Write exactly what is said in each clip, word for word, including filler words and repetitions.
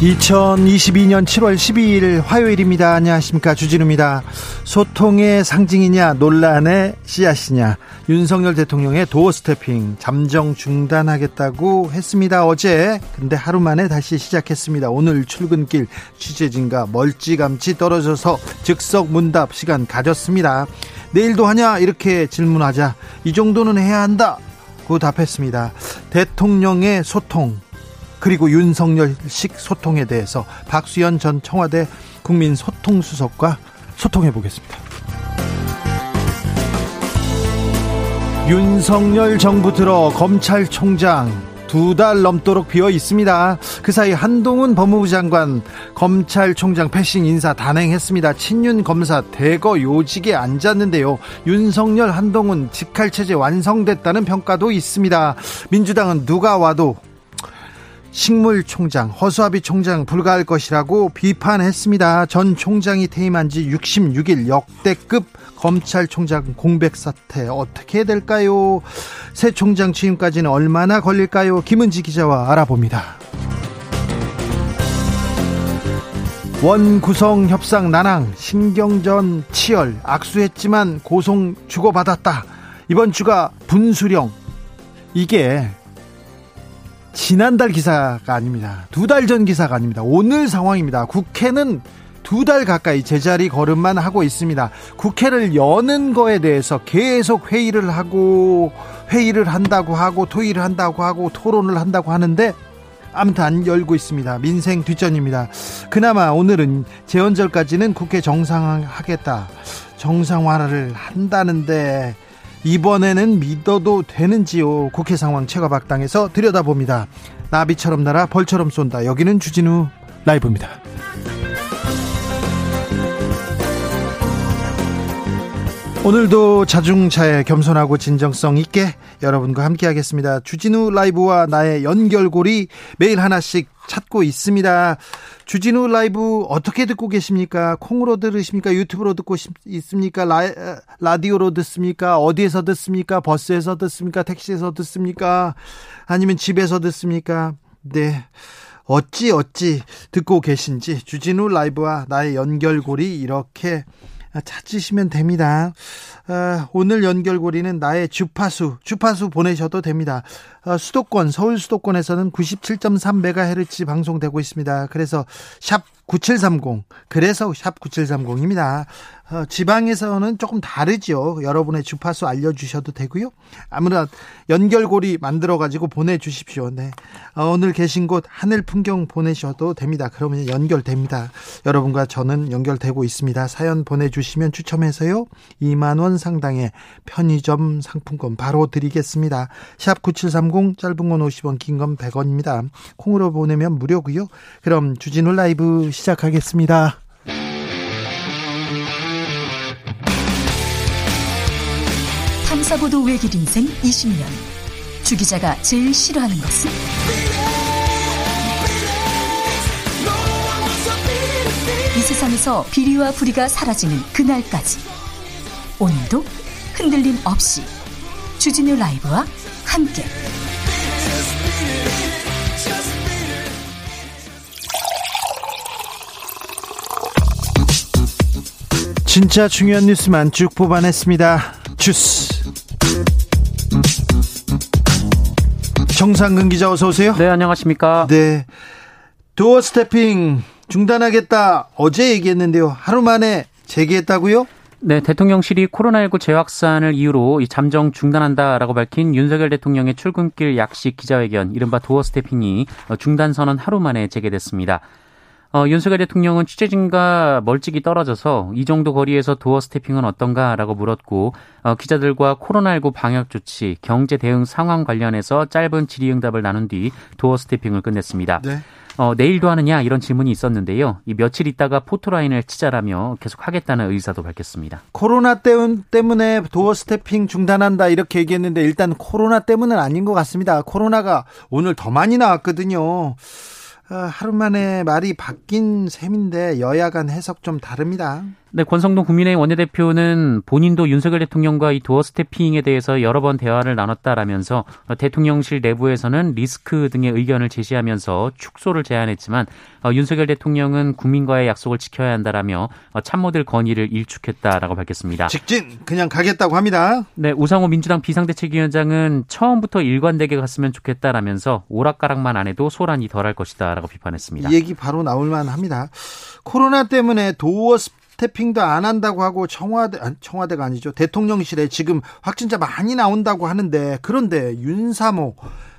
이천이십이년 칠월 십이일 화요일입니다. 안녕하십니까, 주진우입니다. 소통의 상징이냐 논란의 씨앗이냐, 윤석열 대통령의 도어스태핑 잠정 중단하겠다고 했습니다 어제. 근데 하루 만에 다시 시작했습니다. 오늘 출근길 취재진과 멀찌감치 떨어져서 즉석 문답 시간 가졌습니다. 내일도 하냐 이렇게 질문하자 이 정도는 해야 한다고 답했습니다. 대통령의 소통, 그리고 윤석열식 소통에 대해서 박수현 전 청와대 국민소통수석과 소통해 보겠습니다. 윤석열 정부 들어 검찰총장 두 달 넘도록 비어 있습니다. 그 사이 한동훈 법무부 장관 검찰총장 패싱 인사 단행했습니다. 친윤 검사 대거 요직에 앉았는데요. 윤석열 한동훈 직할체제 완성됐다는 평가도 있습니다. 민주당은 누가 와도 식물총장, 허수아비 총장 불가할 것이라고 비판했습니다. 전 총장이 퇴임한 지 육십육일, 역대급 검찰총장 공백 사태 어떻게 될까요? 새 총장 취임까지는 얼마나 걸릴까요? 김은지 기자와 알아봅니다. 원구성 협상 난항, 신경전 치열, 악수했지만 고송 주고받았다. 이번 주가 분수령, 이게 지난달 기사가 아닙니다. 두 달 전 기사가 아닙니다. 오늘 상황입니다. 국회는 두 달 가까이 제자리 걸음만 하고 있습니다. 국회를 여는 거에 대해서 계속 회의를 하고 회의를 한다고 하고 토의를 한다고 하고 토론을 한다고 하는데 아무튼 안 열고 있습니다. 민생 뒷전입니다. 그나마 오늘은 재헌절까지는 국회 정상화하겠다, 정상화를 한다는데 이번에는 믿어도 되는지요? 국회 상황 최가박당에서 들여다봅니다. 나비처럼 날아 벌처럼 쏜다. 여기는 주진우 라이브입니다. 오늘도 자중차에 겸손하고 진정성 있게 여러분과 함께하겠습니다. 주진우 라이브와 나의 연결고리 매일 하나씩 찾고 있습니다. 주진우 라이브 어떻게 듣고 계십니까? 콩으로 들으십니까? 유튜브로 듣고 있습니까? 라, 라디오로 듣습니까? 어디에서 듣습니까? 버스에서 듣습니까? 택시에서 듣습니까? 아니면 집에서 듣습니까? 네, 어찌 어찌 듣고 계신지 주진우 라이브와 나의 연결고리 이렇게 찾으시면 됩니다. 어, 오늘 연결고리는 나의 주파수, 주파수 보내셔도 됩니다. 어, 수도권, 서울 수도권에서는 구십칠 점 삼 메가헤르츠 방송되고 있습니다. 그래서 샵 구칠삼공, 그래서 샵 구칠삼공입니다. 어, 지방에서는 조금 다르죠. 여러분의 주파수 알려주셔도 되고요. 아무나 연결고리 만들어가지고 보내주십시오. 네. 어, 오늘 계신 곳 하늘 풍경 보내셔도 됩니다. 그러면 연결됩니다. 여러분과 저는 연결되고 있습니다. 사연 보내주시면 추첨해서요, 이만 원 상당의 편의점 상품권 바로 드리겠습니다. 샵 구칠삼공, 짧은 건 오십 원, 긴 건 백 원입니다. 콩으로 보내면 무료고요. 그럼 주진우 라이브 시작하겠습니다. 탐사보도 외길 인생 이십 년, 주 기자가 제일 싫어하는 것은? 이 세상에서 비리와 부리가 사라지는 그날까지 오늘도 흔들림 없이 주진우 라이브와 함께 진짜 중요한 뉴스만 쭉 뽑아냈습니다. 주스 정상근 기자, 어서 오세요. 네, 안녕하십니까. 네, 도어 스태핑 중단하겠다 어제 얘기했는데요, 하루 만에 재개했다고요? 네, 대통령실이 코로나십구 재확산을 이유로 이 잠정 중단한다라고 밝힌 윤석열 대통령의 출근길 약식 기자회견, 이른바 도어 스태핑이 중단 선언 하루 만에 재개됐습니다. 어, 윤석열 대통령은 취재진과 멀찍이 떨어져서 이 정도 거리에서 도어 스태핑은 어떤가라고 물었고 어, 기자들과 코로나십구 방역 조치, 경제 대응 상황 관련해서 짧은 질의응답을 나눈 뒤 도어 스태핑을 끝냈습니다. 네. 어, 내일도 하느냐 이런 질문이 있었는데요. 이 며칠 있다가 포토라인을 치자라며 계속 하겠다는 의사도 밝혔습니다. 코로나 때문에 도어 스태핑 중단한다 이렇게 얘기했는데 일단 코로나 때문은 아닌 것 같습니다. 코로나가 오늘 더 많이 나왔거든요. 하루 만에 말이 바뀐 셈인데 여야 간 해석 좀 다릅니다. 네, 권성동 국민의힘 원내대표는 본인도 윤석열 대통령과 이 도어 스태핑에 대해서 여러 번 대화를 나눴다라면서 대통령실 내부에서는 리스크 등의 의견을 제시하면서 축소를 제안했지만 윤석열 대통령은 국민과의 약속을 지켜야 한다라며 참모들 건의를 일축했다라고 밝혔습니다. 직진! 그냥 가겠다고 합니다. 네, 우상호 민주당 비상대책위원장은 처음부터 일관되게 갔으면 좋겠다라면서 오락가락만 안 해도 소란이 덜할 것이다라고 비판했습니다. 이 얘기 바로 나올만 합니다. 코로나 때문에 도어 스태핑 스태핑도 안 한다고 하고 청와대, 청와대가 아니죠. 대통령실에 지금 확진자 많이 나온다고 하는데 그런데 윤사모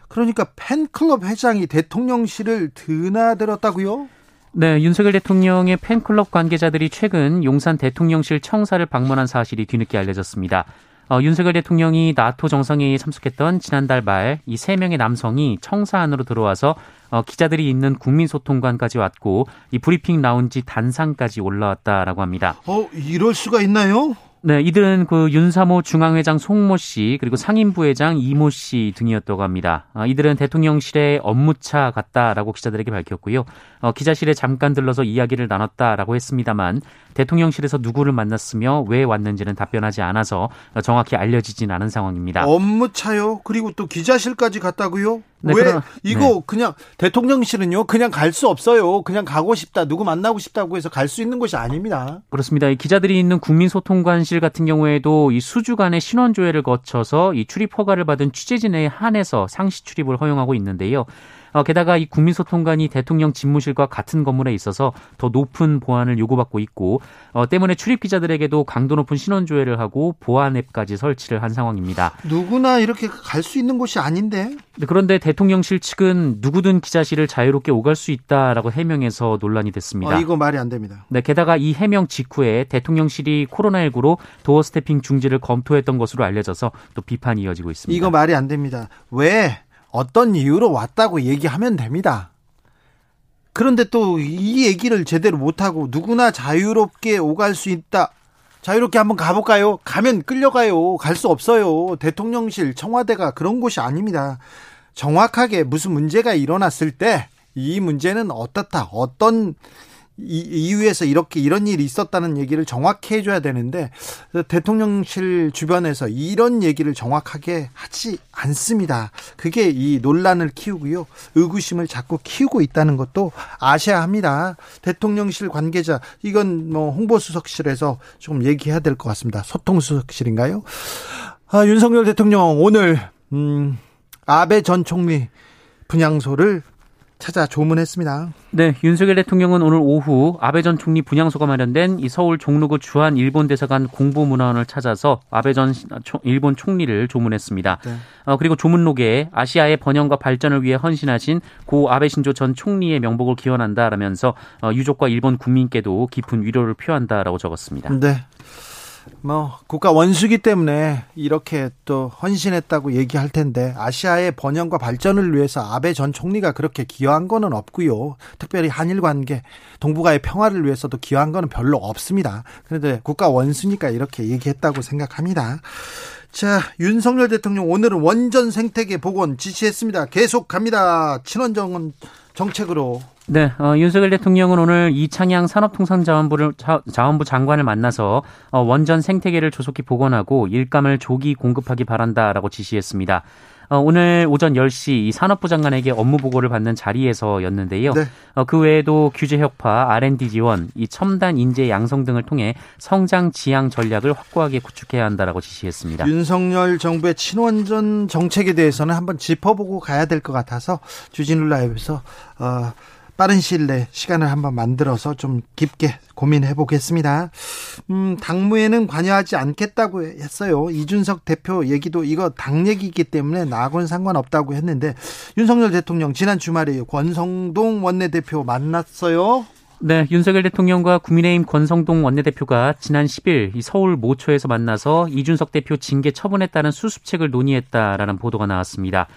그러니까 팬클럽 회장이 대통령실을 드나들었다고요? 네, 윤석열 대통령의 팬클럽 관계자들이 최근 용산 대통령실 청사를 방문한 사실이 뒤늦게 알려졌습니다. 어, 윤석열 대통령이 나토 정상회의에 참석했던 지난달 말 이 세 명의 남성이 청사 안으로 들어와서 어, 기자들이 있는 국민소통관까지 왔고 이 브리핑 라운지 단상까지 올라왔다라고 합니다. 어, 이럴 수가 있나요? 네, 이들은 그 윤사모 중앙회장 송모 씨 그리고 상임부회장 이모 씨 등이었다고 합니다. 어, 이들은 대통령실에 업무차 갔다라고 기자들에게 밝혔고요. 어, 기자실에 잠깐 들러서 이야기를 나눴다라고 했습니다만 대통령실에서 누구를 만났으며 왜 왔는지는 답변하지 않아서 정확히 알려지진 않은 상황입니다. 업무차요? 그리고 또 기자실까지 갔다고요? 네, 왜 그럼, 이거 네. 그냥 대통령실은요 그냥 갈 수 없어요. 그냥 가고 싶다 누구 만나고 싶다고 해서 갈 수 있는 곳이 아닙니다. 그렇습니다. 이 기자들이 있는 국민소통관실 같은 경우에도 이 수주간의 신원조회를 거쳐서 이 출입 허가를 받은 취재진에 한해서 상시 출입을 허용하고 있는데요. 어, 게다가 이 국민소통관이 대통령 집무실과 같은 건물에 있어서 더 높은 보안을 요구받고 있고 어, 때문에 출입 기자들에게도 강도 높은 신원조회를 하고 보안앱까지 설치를 한 상황입니다. 누구나 이렇게 갈 수 있는 곳이 아닌데? 네, 그런데 대통령실 측은 누구든 기자실을 자유롭게 오갈 수 있다라고 해명해서 논란이 됐습니다. 어, 이거 말이 안 됩니다. 네, 게다가 이 해명 직후에 대통령실이 코로나십구로 도어 스태핑 중지를 검토했던 것으로 알려져서 또 비판이 이어지고 있습니다. 이거 말이 안 됩니다. 왜? 어떤 이유로 왔다고 얘기하면 됩니다. 그런데 또 이 얘기를 제대로 못하고 누구나 자유롭게 오갈 수 있다. 자유롭게 한번 가볼까요? 가면 끌려가요. 갈 수 없어요. 대통령실, 청와대가 그런 곳이 아닙니다. 정확하게 무슨 문제가 일어났을 때 이 문제는 어떻다. 어떤 이유에서 이렇게 이런 일이 있었다는 얘기를 정확히 해줘야 되는데 대통령실 주변에서 이런 얘기를 정확하게 하지 않습니다. 그게 이 논란을 키우고요. 의구심을 자꾸 키우고 있다는 것도 아셔야 합니다. 대통령실 관계자 이건 뭐 홍보수석실에서 좀 얘기해야 될 것 같습니다. 소통수석실인가요? 아, 윤석열 대통령 오늘 음, 아베 전 총리 분향소를 찾아 조문했습니다. 네, 윤석열 대통령은 오늘 오후 아베 전 총리 분향소가 마련된 이 서울 종로구 주한 일본 대사관 공보문화원을 찾아서 아베 전 일본 총리를 조문했습니다. 네. 어, 그리고 조문록에 아시아의 번영과 발전을 위해 헌신하신 고 아베 신조 전 총리의 명복을 기원한다라면서 어, 유족과 일본 국민께도 깊은 위로를 표한다라고 적었습니다. 네. 뭐 국가 원수기 때문에 이렇게 또 헌신했다고 얘기할 텐데 아시아의 번영과 발전을 위해서 아베 전 총리가 그렇게 기여한 거는 없고요. 특별히 한일 관계, 동북아의 평화를 위해서도 기여한 거는 별로 없습니다. 그런데 국가 원수니까 이렇게 얘기했다고 생각합니다. 자, 윤석열 대통령 오늘은 원전 생태계 복원 지시했습니다. 계속 갑니다. 친원정 정책으로. 네, 어, 윤석열 대통령은 오늘 이창양 산업통상자원부를, 자, 자원부 장관을 만나서 어, 원전 생태계를 조속히 복원하고 일감을 조기 공급하기 바란다라고 지시했습니다. 어, 오늘 오전 열 시 이 산업부 장관에게 업무 보고를 받는 자리에서였는데요. 네. 어, 그 외에도 규제 혁파, 알앤디 지원, 이 첨단 인재 양성 등을 통해 성장 지향 전략을 확고하게 구축해야 한다라고 지시했습니다. 윤석열 정부의 친원전 정책에 대해서는 한번 짚어보고 가야 될 것 같아서 주진우 라이브에서 어, 빠른 시일 내에 시간을 한번 만들어서 좀 깊게 고민해 보겠습니다. 음, 당무에는 관여하지 않겠다고 했어요. 이준석 대표 얘기도 이거 당 얘기이기 때문에 나하고는 상관없다고 했는데 윤석열 대통령 지난 주말에 권성동 원내대표 만났어요. 네, 윤석열 대통령과 국민의힘 권성동 원내대표가 지난 십일 이 서울 모처에서 만나서 이준석 대표 징계 처분에 따른 수습책을 논의했다라는 보도가 나왔습니다.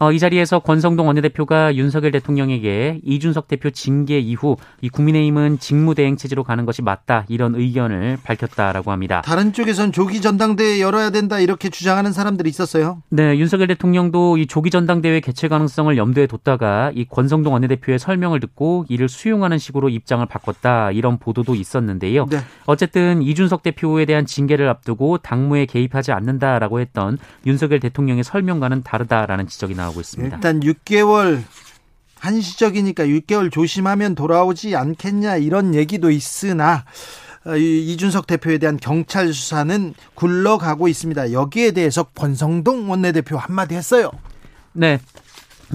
어, 이 자리에서 권성동 원내대표가 윤석열 대통령에게 이준석 대표 징계 이후 이 국민의힘은 직무대행 체제로 가는 것이 맞다, 이런 의견을 밝혔다라고 합니다. 다른 쪽에선 조기 전당대회 열어야 된다, 이렇게 주장하는 사람들이 있었어요. 네, 윤석열 대통령도 이 조기 전당대회 개최 가능성을 염두에 뒀다가 이 권성동 원내대표의 설명을 듣고 이를 수용하는 식으로 입장을 바꿨다, 이런 보도도 있었는데요. 네. 어쨌든 이준석 대표에 대한 징계를 앞두고 당무에 개입하지 않는다라고 했던 윤석열 대통령의 설명과는 다르다라는 지적이 나왔습니다. 일단 육 개월 한시적이니까 육 개월 조심하면 돌아오지 않겠냐, 이런 얘기도 있으나 이준석 대표에 대한 경찰 수사는 굴러가고 있습니다. 여기에 대해서 권성동 원내대표 한마디 했어요. 네.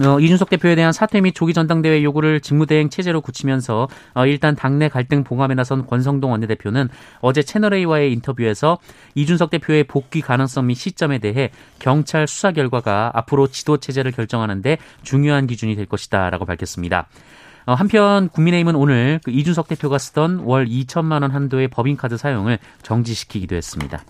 어, 이준석 대표에 대한 사퇴 및 조기 전당대회 요구를 직무대행 체제로 굳히면서 어, 일단 당내 갈등 봉합에 나선 권성동 원내대표는 어제 채널A와의 인터뷰에서 이준석 대표의 복귀 가능성 및 시점에 대해 경찰 수사 결과가 앞으로 지도체제를 결정하는 데 중요한 기준이 될 것이다 라고 밝혔습니다. 어, 한편 국민의힘은 오늘 그 이준석 대표가 쓰던 월 이천만 원 한도의 법인카드 사용을 정지시키기도 했습니다.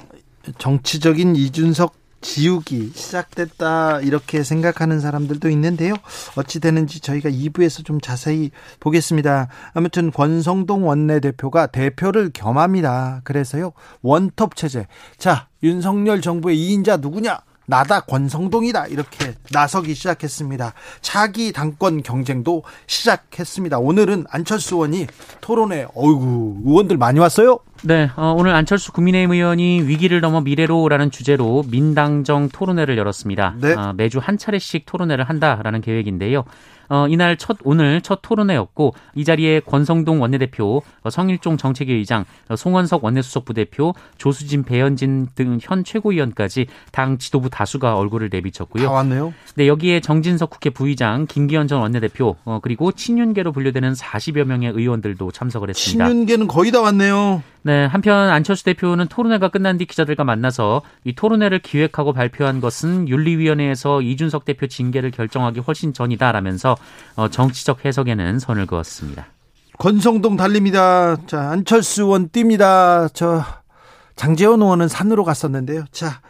정치적인 이준석 지우기 시작됐다, 이렇게 생각하는 사람들도 있는데요. 어찌 되는지 저희가 이 부에서 좀 자세히 보겠습니다. 아무튼 권성동 원내대표가 대표를 겸합니다. 그래서요, 원톱 체제. 자, 윤석열 정부의 이인자 누구냐? 나다 권성동이다, 이렇게 나서기 시작했습니다. 차기 당권 경쟁도 시작했습니다. 오늘은 안철수 의원이 토론회, 어이구, 의원들 많이 왔어요? 네, 어, 오늘 안철수 국민의힘 의원이 위기를 넘어 미래로라는 주제로 민당정 토론회를 열었습니다. 네. 어, 매주 한 차례씩 토론회를 한다라는 계획인데요. 어, 이날 첫, 오늘 첫 토론회였고, 이 자리에 권성동 원내대표, 성일종 정책위 의장, 송원석 원내수석 부대표, 조수진, 배현진 등 현 최고위원까지 당 지도부 다수가 얼굴을 내비쳤고요. 다 왔네요. 네, 여기에 정진석 국회 부의장, 김기현 전 원내대표, 어, 그리고 친윤계로 분류되는 사십여 명의 의원들도 참석을 했습니다. 친윤계는 거의 다 왔네요. 네, 한편 안철수 대표는 토론회가 끝난 뒤 기자들과 만나서 이 토론회를 기획하고 발표한 것은 윤리위원회에서 이준석 대표 징계를 결정하기 훨씬 전이다라면서 어, 정치적 해석에는 선을 그었습니다. 권성동 달립니다. 자, 안철수 의원 뜁니다. 저 장재원 의원은 산으로 갔었는데요. 자,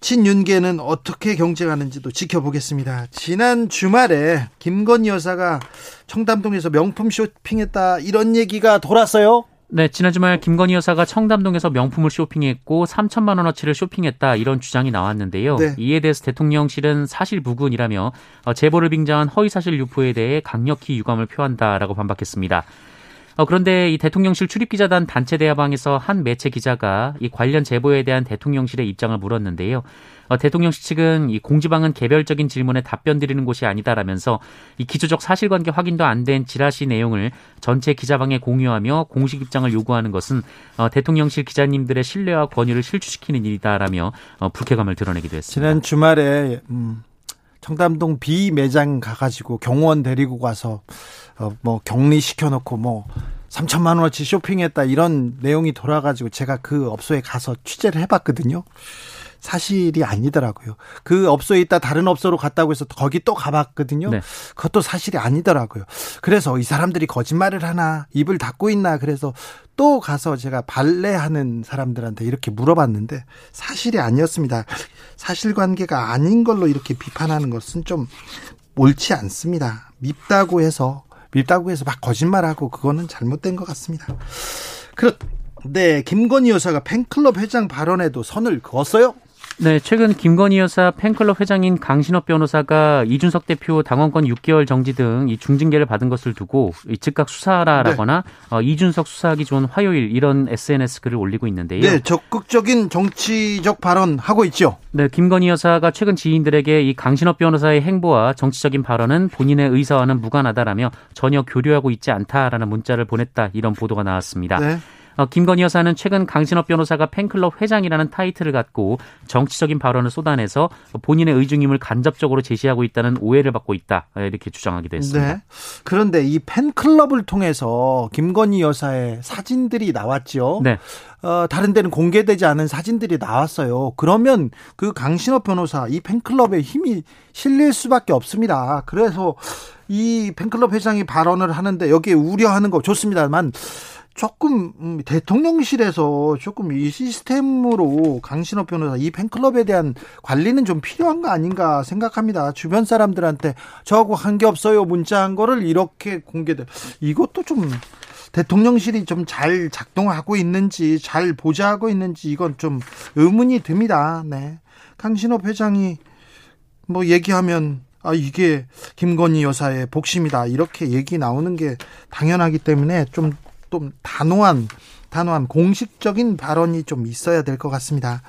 친윤계는 어떻게 경쟁하는지도 지켜보겠습니다. 지난 주말에 김건희 여사가 청담동에서 명품 쇼핑했다, 이런 얘기가 돌았어요. 네, 지난 주말 김건희 여사가 청담동에서 명품을 쇼핑했고 삼천만 원어치를 쇼핑했다, 이런 주장이 나왔는데요. 네. 이에 대해서 대통령실은 사실무근이라며 제보를 빙자한 허위사실 유포에 대해 강력히 유감을 표한다라고 반박했습니다. 그런데 이 대통령실 출입기자단 단체 대화방에서 한 매체 기자가 이 관련 제보에 대한 대통령실의 입장을 물었는데요. 대통령실 측은 이 공지방은 개별적인 질문에 답변 드리는 곳이 아니다라면서 이 기초적 사실관계 확인도 안 된 지라시 내용을 전체 기자방에 공유하며 공식 입장을 요구하는 것은 어, 대통령실 기자님들의 신뢰와 권유를 실추시키는 일이다라며 어, 불쾌감을 드러내기도 했습니다. 지난 주말에 음, 청담동 B 매장 가가지고 경호원 데리고 가서 어, 뭐 격리 시켜놓고 뭐 삼천만 원어치 쇼핑했다, 이런 내용이 돌아가지고 제가 그 업소에 가서 취재를 해봤거든요. 사실이 아니더라고요. 그 업소에 있다 다른 업소로 갔다고 해서 거기 또 가봤거든요. 네. 그것도 사실이 아니더라고요. 그래서 이 사람들이 거짓말을 하나, 입을 닫고 있나, 그래서 또 가서 제가 발레하는 사람들한테 이렇게 물어봤는데 사실이 아니었습니다. 사실관계가 아닌 걸로 이렇게 비판하는 것은 좀 옳지 않습니다. 밉다고 해서 밉다고 해서 막 거짓말하고, 그거는 잘못된 것 같습니다. 그렇. 네, 김건희 여사가 팬클럽 회장 발언에도 선을 그었어요? 네, 최근 김건희 여사 팬클럽 회장인 강신업 변호사가 이준석 대표 당원권 육 개월 정지 등 이 중징계를 받은 것을 두고 이 즉각 수사하라라거나 네. 어, 이준석 수사하기 좋은 화요일, 이런 에스엔에스 글을 올리고 있는데요. 네, 적극적인 정치적 발언 하고 있죠. 네, 김건희 여사가 최근 지인들에게 이 강신업 변호사의 행보와 정치적인 발언은 본인의 의사와는 무관하다라며 전혀 교류하고 있지 않다라는 문자를 보냈다, 이런 보도가 나왔습니다. 네. 김건희 여사는 최근 강신업 변호사가 팬클럽 회장이라는 타이틀을 갖고 정치적인 발언을 쏟아내서 본인의 의중임을 간접적으로 제시하고 있다는 오해를 받고 있다, 이렇게 주장하기도 했습니다. 네. 그런데 이 팬클럽을 통해서 김건희 여사의 사진들이 나왔죠. 네. 어, 다른 데는 공개되지 않은 사진들이 나왔어요. 그러면 그 강신업 변호사, 이 팬클럽의 힘이 실릴 수밖에 없습니다. 그래서 이 팬클럽 회장이 발언을 하는데 여기에 우려하는 거 좋습니다만, 조금 대통령실에서 조금 이 시스템으로 강신업 변호사, 이 팬클럽에 대한 관리는 좀 필요한 거 아닌가 생각합니다. 주변 사람들한테 저하고 한 게 없어요 문자한 거를 이렇게 공개돼, 이것도 좀 대통령실이 좀 잘 작동하고 있는지, 잘 보좌하고 있는지, 이건 좀 의문이 듭니다. 네. 강신업 회장이 뭐 얘기하면, 아, 이게 김건희 여사의 복심이다, 이렇게 얘기 나오는 게 당연하기 때문에 좀, 좀 단호한, 단호한 공식적인 발언이 좀 있어야 될 것 같습니다.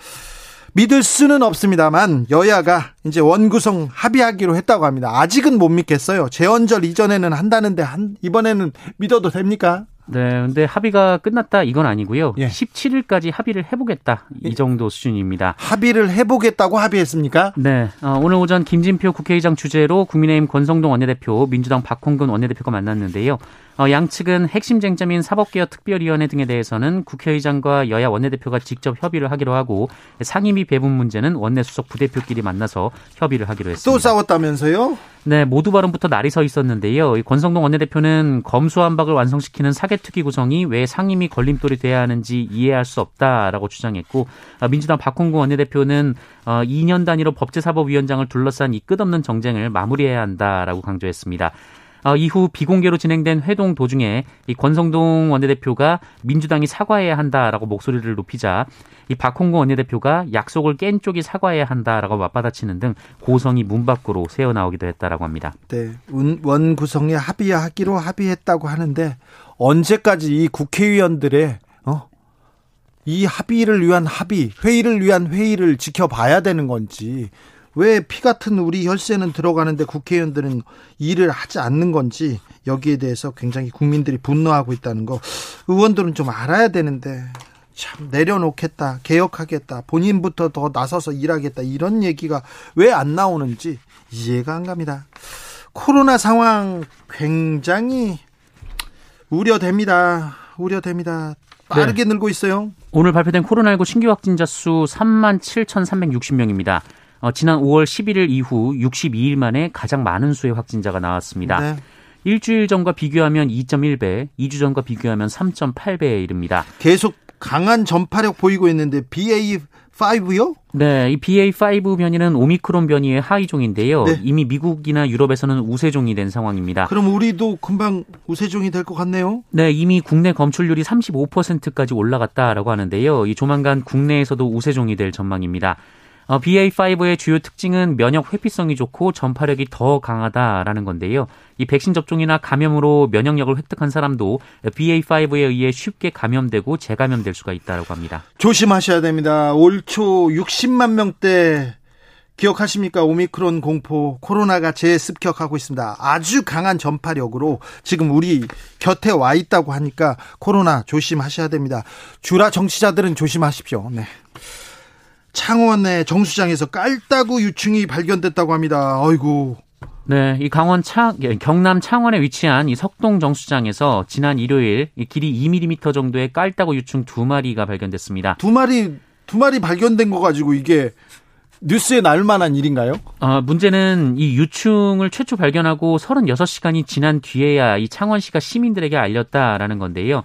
믿을 수는 없습니다만 여야가 이제 원구성 합의하기로 했다고 합니다. 아직은 못 믿겠어요. 재헌절 이전에는 한다는데 한, 이번에는 믿어도 됩니까? 네, 근데 합의가 끝났다 이건 아니고요. 예. 십칠일까지 합의를 해보겠다, 이 정도 수준입니다. 합의를 해보겠다고 합의했습니까? 네, 어, 오늘 오전 김진표 국회의장 주재로 국민의힘 권성동 원내대표, 민주당 박홍근 원내대표가 만났는데요. 어, 양측은 핵심 쟁점인 사법개혁 특별위원회 등에 대해서는 국회의장과 여야 원내대표가 직접 협의를 하기로 하고, 상임위 배분 문제는 원내수석 부대표끼리 만나서 협의를 하기로 했습니다. 또 싸웠다면서요? 네, 모두 발언부터 날이 서 있었는데요. 이 권성동 원내대표는 검수완박을 완성시키는 사개특위 구성이 왜 상임위 걸림돌이 돼야 하는지 이해할 수 없다라고 주장했고, 민주당 박홍구 원내대표는 이 년 단위로 법제사법위원장을 둘러싼 이 끝없는 정쟁을 마무리해야 한다라고 강조했습니다. 어, 이후 비공개로 진행된 회동 도중에 이 권성동 원내대표가 민주당이 사과해야 한다라고 목소리를 높이자, 이 박홍구 원내대표가 약속을 깬 쪽이 사과해야 한다라고 맞받아치는 등 고성이 문 밖으로 새어나오기도 했다라고 합니다. 네, 원 구성에 합의하기로 합의했다고 하는데 언제까지 이 국회의원들의 어? 이 합의를 위한 합의, 회의를 위한 회의를 지켜봐야 되는 건지, 왜 피 같은 우리 혈세는 들어가는데 국회의원들은 일을 하지 않는 건지, 여기에 대해서 굉장히 국민들이 분노하고 있다는 거 의원들은 좀 알아야 되는데, 참 내려놓겠다, 개혁하겠다, 본인부터 더 나서서 일하겠다, 이런 얘기가 왜 안 나오는지 이해가 안 갑니다. 코로나 상황 굉장히 우려됩니다. 우려됩니다. 빠르게 네. 늘고 있어요. 오늘 발표된 코로나십구 신규 확진자 수 삼만 칠천삼백육십 명입니다. 어, 지난 오월 십일일 이후 육십이일 만에 가장 많은 수의 확진자가 나왔습니다. 네. 일주일 전과 비교하면 이점일배, 이주 전과 비교하면 삼점팔배에 이릅니다. 계속 강한 전파력 보이고 있는데 비에이 파이브요? 네, 이 비에이 파이브 변이는 오미크론 변이의 하위종인데요. 네. 이미 미국이나 유럽에서는 우세종이 된 상황입니다. 그럼 우리도 금방 우세종이 될 것 같네요? 네, 이미 국내 검출률이 삼십오 퍼센트까지 올라갔다라고 하는데요. 이 조만간 국내에서도 우세종이 될 전망입니다. 비에이 파이브의 주요 특징은 면역 회피성이 좋고 전파력이 더 강하다라는 건데요. 이 백신 접종이나 감염으로 면역력을 획득한 사람도 비에이 파이브에 의해 쉽게 감염되고 재감염될 수가 있다고 합니다. 조심하셔야 됩니다. 올 초 육십만 명대 기억하십니까? 오미크론 공포, 코로나가 재습격하고 있습니다. 아주 강한 전파력으로 지금 우리 곁에 와 있다고 하니까 코로나 조심하셔야 됩니다. 주라 정치자들은 조심하십시오. 네. 창원의 정수장에서 깔따구 유충이 발견됐다고 합니다. 아이고. 네, 이 강원 창, 경남 창원에 위치한 이 석동 정수장에서 지난 일요일 이 길이 이 밀리미터 정도의 깔따구 유충 두 마리가 발견됐습니다. 두 마리, 두 마리 발견된 거 가지고 이게 뉴스에 나올 만한 일인가요? 아, 문제는 이 유충을 최초 발견하고 서른여섯 시간이 지난 뒤에야 이 창원시가 시민들에게 알렸다라는 건데요.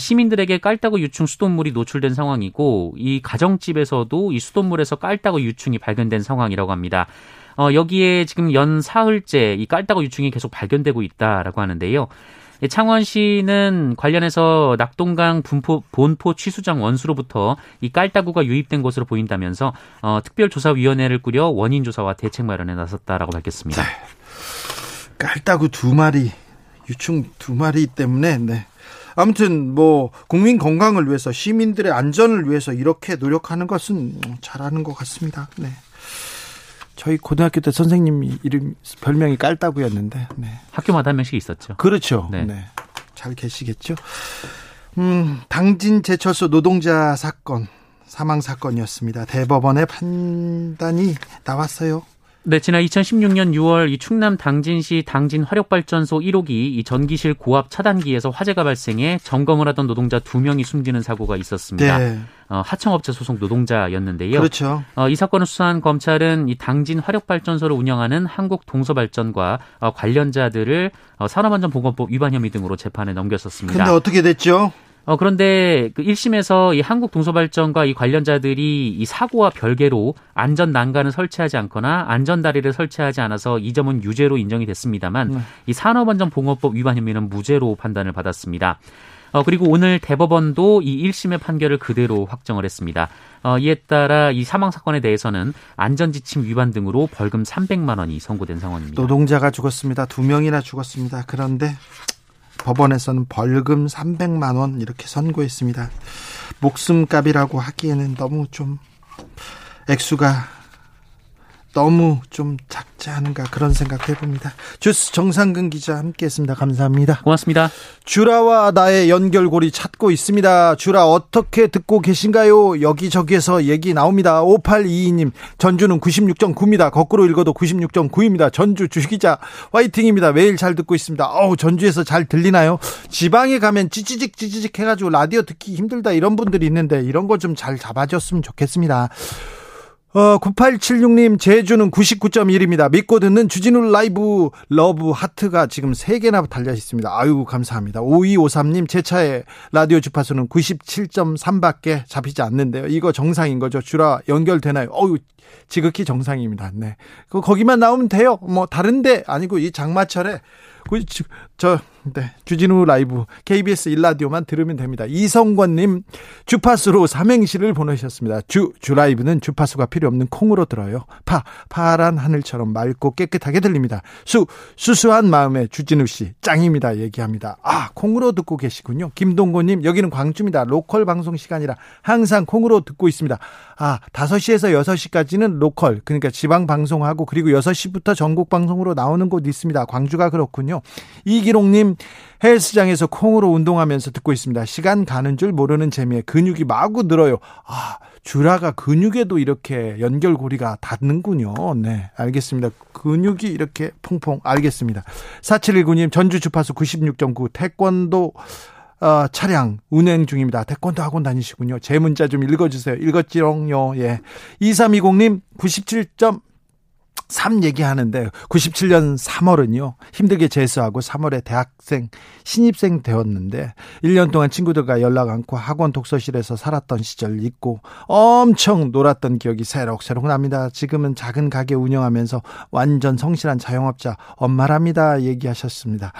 시민들에게 깔따구 유충 수돗물이 노출된 상황이고, 이 가정집에서도 이 수돗물에서 깔따구 유충이 발견된 상황이라고 합니다. 어, 여기에 지금 연 사흘째 이 깔따구 유충이 계속 발견되고 있다라고 하는데요. 창원시는 관련해서 낙동강 분포, 본포 취수장 원수로부터 이 깔따구가 유입된 것으로 보인다면서 어, 특별조사위원회를 꾸려 원인 조사와 대책 마련에 나섰다라고 밝혔습니다. 네. 깔따구 두 마리, 유충 두 마리 때문에 네. 아무튼 뭐 국민 건강을 위해서, 시민들의 안전을 위해서 이렇게 노력하는 것은 잘하는 것 같습니다. 네. 저희 고등학교 때 선생님이 이름, 별명이 깔따구였는데. 네. 학교마다 한 명씩 있었죠. 그렇죠. 네. 네. 잘 계시겠죠. 음, 당진 제철소 노동자 사건 사망 사건이었습니다. 대법원의 판단이 나왔어요. 네, 지난 이천십육 년 유월 이 충남 당진시 당진 화력발전소 일호기 이 전기실 고압 차단기에서 화재가 발생해 점검을 하던 노동자 두 명이 숨지는 사고가 있었습니다. 네. 어, 하청업체 소속 노동자였는데요. 그렇죠. 어, 이 사건을 수사한 검찰은 이 당진 화력발전소를 운영하는 한국동서발전과 어, 관련자들을 어, 산업안전보건법 위반 혐의 등으로 재판에 넘겼었습니다. 근데 어떻게 됐죠? 어, 그런데 그 일 심에서 이 한국동서발전과 이 관련자들이 이 사고와 별개로 안전 난간을 설치하지 않거나 안전다리를 설치하지 않아서 이 점은 유죄로 인정이 됐습니다만 네. 이 산업안전보건법 위반 혐의는 무죄로 판단을 받았습니다. 어, 그리고 오늘 대법원도 이 일 심의 판결을 그대로 확정을 했습니다. 어, 이에 따라 이 사망 사건에 대해서는 안전지침 위반 등으로 벌금 삼백만 원이 선고된 상황입니다. 노동자가 죽었습니다. 두 명이나 죽었습니다. 그런데 법원에서는 벌금 삼백만 원 이렇게 선고했습니다. 목숨값이라고 하기에는 너무 좀 액수가 너무 좀 작지 않은가 그런 생각 해봅니다. 주스 정상근 기자 함께했습니다. 감사합니다. 고맙습니다. 주라와 나의 연결고리 찾고 있습니다. 주라 어떻게 듣고 계신가요? 여기저기에서 얘기 나옵니다. 오팔이이 님 전주는 구십육 점 구입니다. 거꾸로 읽어도 구십육 점 구입니다. 전주 주기자 화이팅입니다. 매일 잘 듣고 있습니다. 어우, 전주에서 잘 들리나요? 지방에 가면 찌찌직 찌찌직 해가지고 라디오 듣기 힘들다 이런 분들이 있는데 이런 거 좀 잘 잡아줬으면 좋겠습니다. 어, 구팔칠육 님 제주는 구십구 점 일입니다. 믿고 듣는 주진우 라이브 러브 하트가 지금 세 개나 달려있습니다. 아유 감사합니다. 오이오삼 님 제 차에 라디오 주파수는 구십칠 점 삼밖에 잡히지 않는데요. 이거 정상인 거죠? 주라 연결되나요? 어우 지극히 정상입니다. 네. 그 거기만 나오면 돼요. 뭐 다른데 아니고 이 장마철에 저 네, 주진우 라이브 케이비에스 일 라디오만 들으면 됩니다. 이성권님 주파수로 삼행시를 보내셨습니다. 주, 주라이브는 주파수가 필요 없는 콩으로 들어요. 파, 파란 하늘처럼 맑고 깨끗하게 들립니다. 수, 수수한 마음에 주진우씨 짱입니다 얘기합니다. 아 콩으로 듣고 계시군요. 김동고님 여기는 광주입니다. 로컬 방송 시간이라 항상 콩으로 듣고 있습니다. 아 다섯 시에서 여섯 시까지는 로컬 그러니까 지방 방송하고 그리고 여섯 시부터 전국 방송으로 나오는 곳 있습니다. 광주가 그렇군요. 이기롱님 헬스장에서 콩으로 운동하면서 듣고 있습니다. 시간 가는 줄 모르는 재미에 근육이 마구 늘어요. 아, 주라가 근육에도 이렇게 연결고리가 닿는군요. 네, 알겠습니다. 근육이 이렇게 퐁퐁 알겠습니다. 사칠일구 님 전주 주파수 구십육 점 구 태권도 어, 차량 운행 중입니다. 태권도 학원 다니시군요. 제 문자 좀 읽어주세요. 읽었지롱요. 예. 이삼이공 님 구십칠 점 삼 얘기하는데 구십칠 년 삼월은요 힘들게 재수하고 삼월에 대학생 신입생 되었는데 일 년 동안 친구들과 연락 않고 학원 독서실에서 살았던 시절 잊고 엄청 놀았던 기억이 새록새록 납니다. 지금은 작은 가게 운영하면서 완전 성실한 자영업자 엄마랍니다 얘기하셨습니다.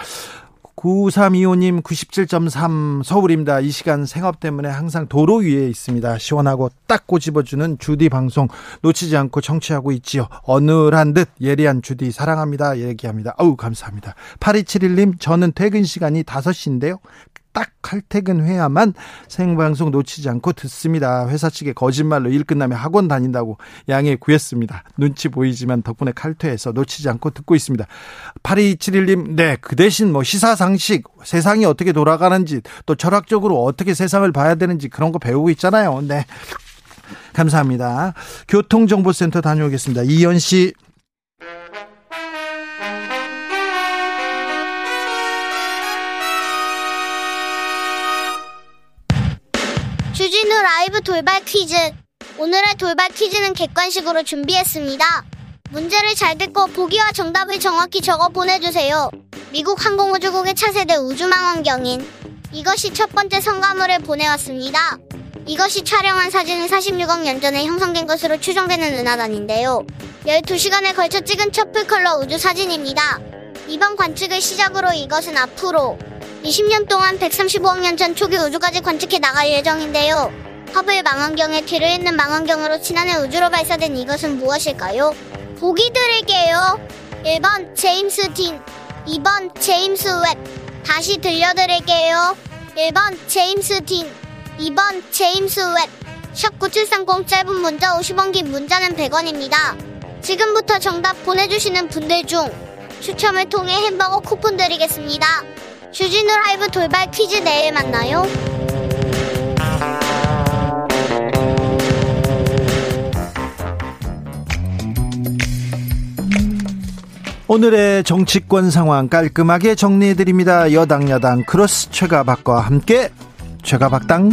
구삼이오 님 구십칠 점 삼 서울입니다. 이 시간 생업 때문에 항상 도로 위에 있습니다. 시원하고 딱 꼬집어주는 주디 방송 놓치지 않고 청취하고 있지요. 어눌한 듯 예리한 주디 사랑합니다 얘기합니다. 아우 감사합니다. 팔이칠일 님 저는 퇴근 시간이 다섯 시인데요 딱 칼퇴근해야만 생방송 놓치지 않고 듣습니다. 회사 측에 거짓말로 일 끝나면 학원 다닌다고 양해 구했습니다. 눈치 보이지만 덕분에 칼퇴해서 놓치지 않고 듣고 있습니다. 팔이칠일 님 네, 그 대신 뭐 시사상식 세상이 어떻게 돌아가는지 또 철학적으로 어떻게 세상을 봐야 되는지 그런 거 배우고 있잖아요. 네, 감사합니다. 교통정보센터 다녀오겠습니다. 이현 씨. 주진우 라이브 돌발 퀴즈. 오늘의 돌발 퀴즈는 객관식으로 준비했습니다. 문제를 잘 듣고 보기와 정답을 정확히 적어 보내주세요. 미국 항공우주국의 차세대 우주망원경인 이것이 첫 번째 성과물을 보내왔습니다. 이것이 촬영한 사진은 사십육억 년 전에 형성된 것으로 추정되는 은하단인데요. 열두 시간에 걸쳐 찍은 첫 풀컬러 우주 사진입니다. 이번 관측을 시작으로 이것은 앞으로 이십 년 동안 백삼십오억 년 전 초기 우주까지 관측해 나갈 예정인데요. 허블 망원경의 뒤를 잇는 망원경으로 지난해 우주로 발사된 이것은 무엇일까요? 보기 드릴게요. 일 번 제임스 딘, 이 번 제임스 웹. 다시 들려드릴게요. 일 번 제임스 딘, 이 번 제임스 웹. 샵 구칠삼공 짧은 문자 오십 원 긴 문자는 백 원입니다. 지금부터 정답 보내주시는 분들 중 추첨을 통해 햄버거 쿠폰 드리겠습니다. 주진우 라이브 돌발 퀴즈 내일 만나요. 오늘의 정치권 상황 깔끔하게 정리해드립니다. 여당 야당 크로스 최가박과 함께 최가박당.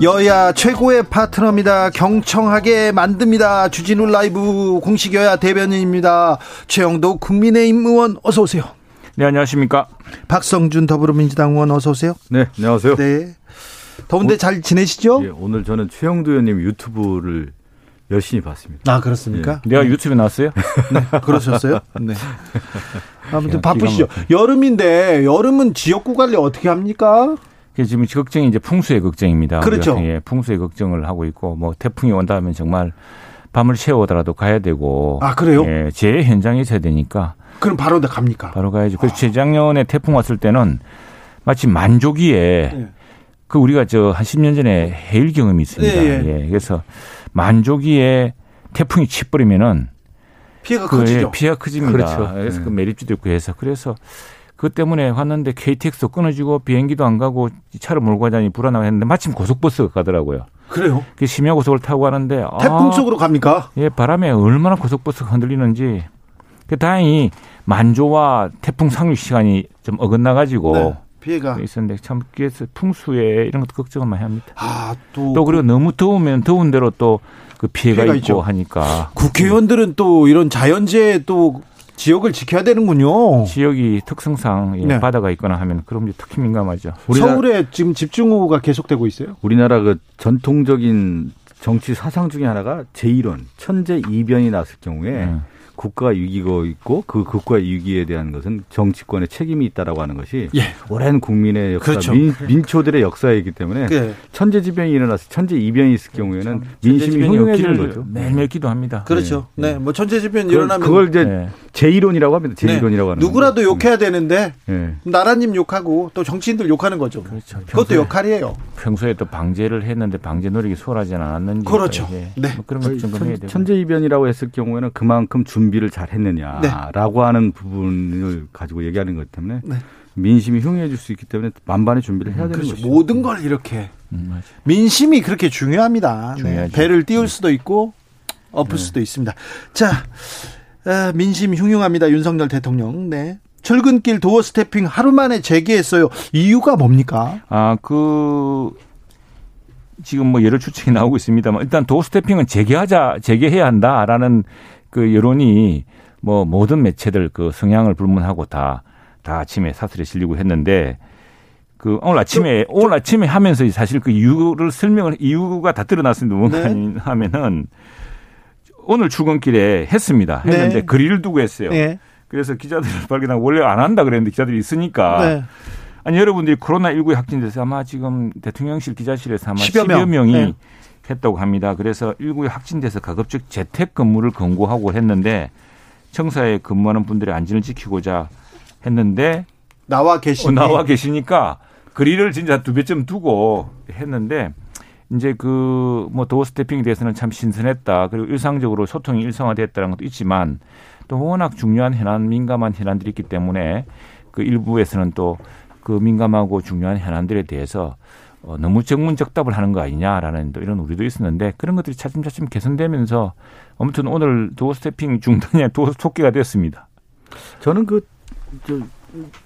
여야 최고의 파트너입니다. 경청하게 만듭니다. 주진우 라이브 공식 여야 대변인입니다. 최영도 국민의힘 의원 어서 오세요. 네, 안녕하십니까. 박성준 더불어민주당 의원 어서 오세요. 네, 안녕하세요. 네. 더운데 오, 잘 지내시죠? 예, 오늘 저는 최영도 의원님 유튜브를 열심히 봤습니다. 아, 그렇습니까? 예. 내가 네. 유튜브에 나왔어요? 네, 그러셨어요? 네. 아무튼 바쁘시죠. 여름인데 여름은 지역구 관리 어떻게 합니까? 지금 걱정이 이제 풍수의 걱정입니다. 그렇죠. 예, 풍수의 걱정을 하고 있고 뭐 태풍이 온다 하면 정말 밤을 새워오더라도 가야 되고. 아, 그래요? 예, 재해 현장에 있어야 되니까. 그럼 바로 갑니까? 바로 가야죠. 그래서 재작년에 태풍 왔을 때는 마치 만조기에 네. 그 우리가 저 한 십 년 전에 해일 경험이 있습니다. 네, 네. 예, 그래서 만조기에 태풍이 치버리면은 피해가 그, 커지죠. 예, 피해가 커집니다. 그렇죠. 그래서 네. 그 매립지도 있고 해서 그래서. 그 때문에 왔는데 케이티엑스도 끊어지고 비행기도 안 가고 차를 몰고 가자니 불안하고 했는데 마침 고속버스가 가더라고요. 그래요? 그 심야고속을 타고 가는데. 태풍 아, 속으로 갑니까? 예, 바람에 얼마나 고속버스가 흔들리는지. 그 다행히 만조와 태풍 상륙 시간이 좀 어긋나가지고. 네, 피해가. 있었는데 참 풍수에 이런 것도 걱정을 많이 합니다. 아, 또. 또 그리고 너무 더우면 더운 대로 또 그 피해가, 피해가 있고 있죠. 하니까. 국회의원들은 네. 또 이런 자연재해 또. 지역을 지켜야 되는군요. 지역이 특성상 예, 네. 바다가 있거나 하면 그럼 이제 특히 민감하죠. 서울에 지금 집중호우가 계속되고 있어요. 우리나라 그 전통적인 정치 사상 중에 하나가 제이론, 천재이변이 났을 경우에 음. 국가가 위기가 있고 그 국가의 위기에 대한 것은 정치권의 책임이 있다라고 하는 것이 예. 오랜 국민의 역사, 그렇죠. 민, 민초들의 역사이기 때문에 예. 천재지변이 일어나서 천재이변이 있을 경우에는 그렇죠. 민심이 흥분해지는 거죠. 매일매일 기도합니다. 그렇죠. 네, 네. 뭐 천재지변이 그걸, 일어나면 그걸 이제 네. 제이론이라고 합니다. 제이론이라고 네. 하는 누구라도 거. 욕해야 되는데 네. 나라님 욕하고 또 정치인들 욕하는 거죠. 그렇죠. 그것도 평소에, 역할이에요. 평소에 또 방제를 했는데 방제 노력이 수월하지 않았는지. 그렇죠. 네. 네. 뭐 그런 것 천재이변이라고 했을 경우에는 그만큼 주 준비를 잘 했느냐라고 네. 하는 부분을 가지고 얘기하는 것 때문에 네. 민심이 흉해질 수 있기 때문에 만반의 준비를 해야 되는 그렇죠. 것이죠. 모든 걸 이렇게. 음, 민심이 그렇게 중요합니다. 네. 배를 띄울 네. 수도 있고 엎을 네. 수도 있습니다. 자, 아, 민심 흉흉합니다. 윤석열 대통령. 네. 출근길 도어 스태핑 하루 만에 재개했어요. 이유가 뭡니까? 아, 그... 지금 뭐 여러 추측이 나오고 있습니다만 일단 도어 스태핑은 재개하자, 재개해야 한다라는 그 여론이 뭐 모든 매체들 그 성향을 불문하고 다, 다 아침에 사설에 실리고 했는데 그 오늘 아침에, 저, 저, 오늘 아침에 하면서 사실 그 이유를 설명을, 이유가 다 드러났습니다. 뭔가 네. 하면은 오늘 출근길에 했습니다. 했는데 네. 거리를 두고 했어요. 네. 그래서 기자들을 발견하고 원래 안 한다 그랬는데 기자들이 있으니까 네. 아니 여러분들이 코로나십구에 확진돼서 아마 지금 대통령실 기자실에서 아마 십여, 십여 명. 명이 네. 했다고 합니다. 그래서 일부에 확진돼서 가급적 재택근무를 권고하고 했는데 청사에 근무하는 분들의 안전을 지키고자 했는데 나와 계시 어, 나와 계시니까 거리를 진짜 두 배쯤 두고 했는데 이제 그 뭐 도어 스태핑에 대해서는 참 신선했다. 그리고 일상적으로 소통이 일상화됐다는 것도 있지만 또 워낙 중요한 현안, 민감한 현안들이 있기 때문에 그 일부에서는 또 그 민감하고 중요한 현안들에 대해서 어, 너무 정문적답을 하는 거 아니냐라는 또 이런 우려도 있었는데 그런 것들이 차츰차츰 개선되면서 아무튼 오늘 도어 스태핑 중단이 도어 속기가 되었습니다. 저는 그 저,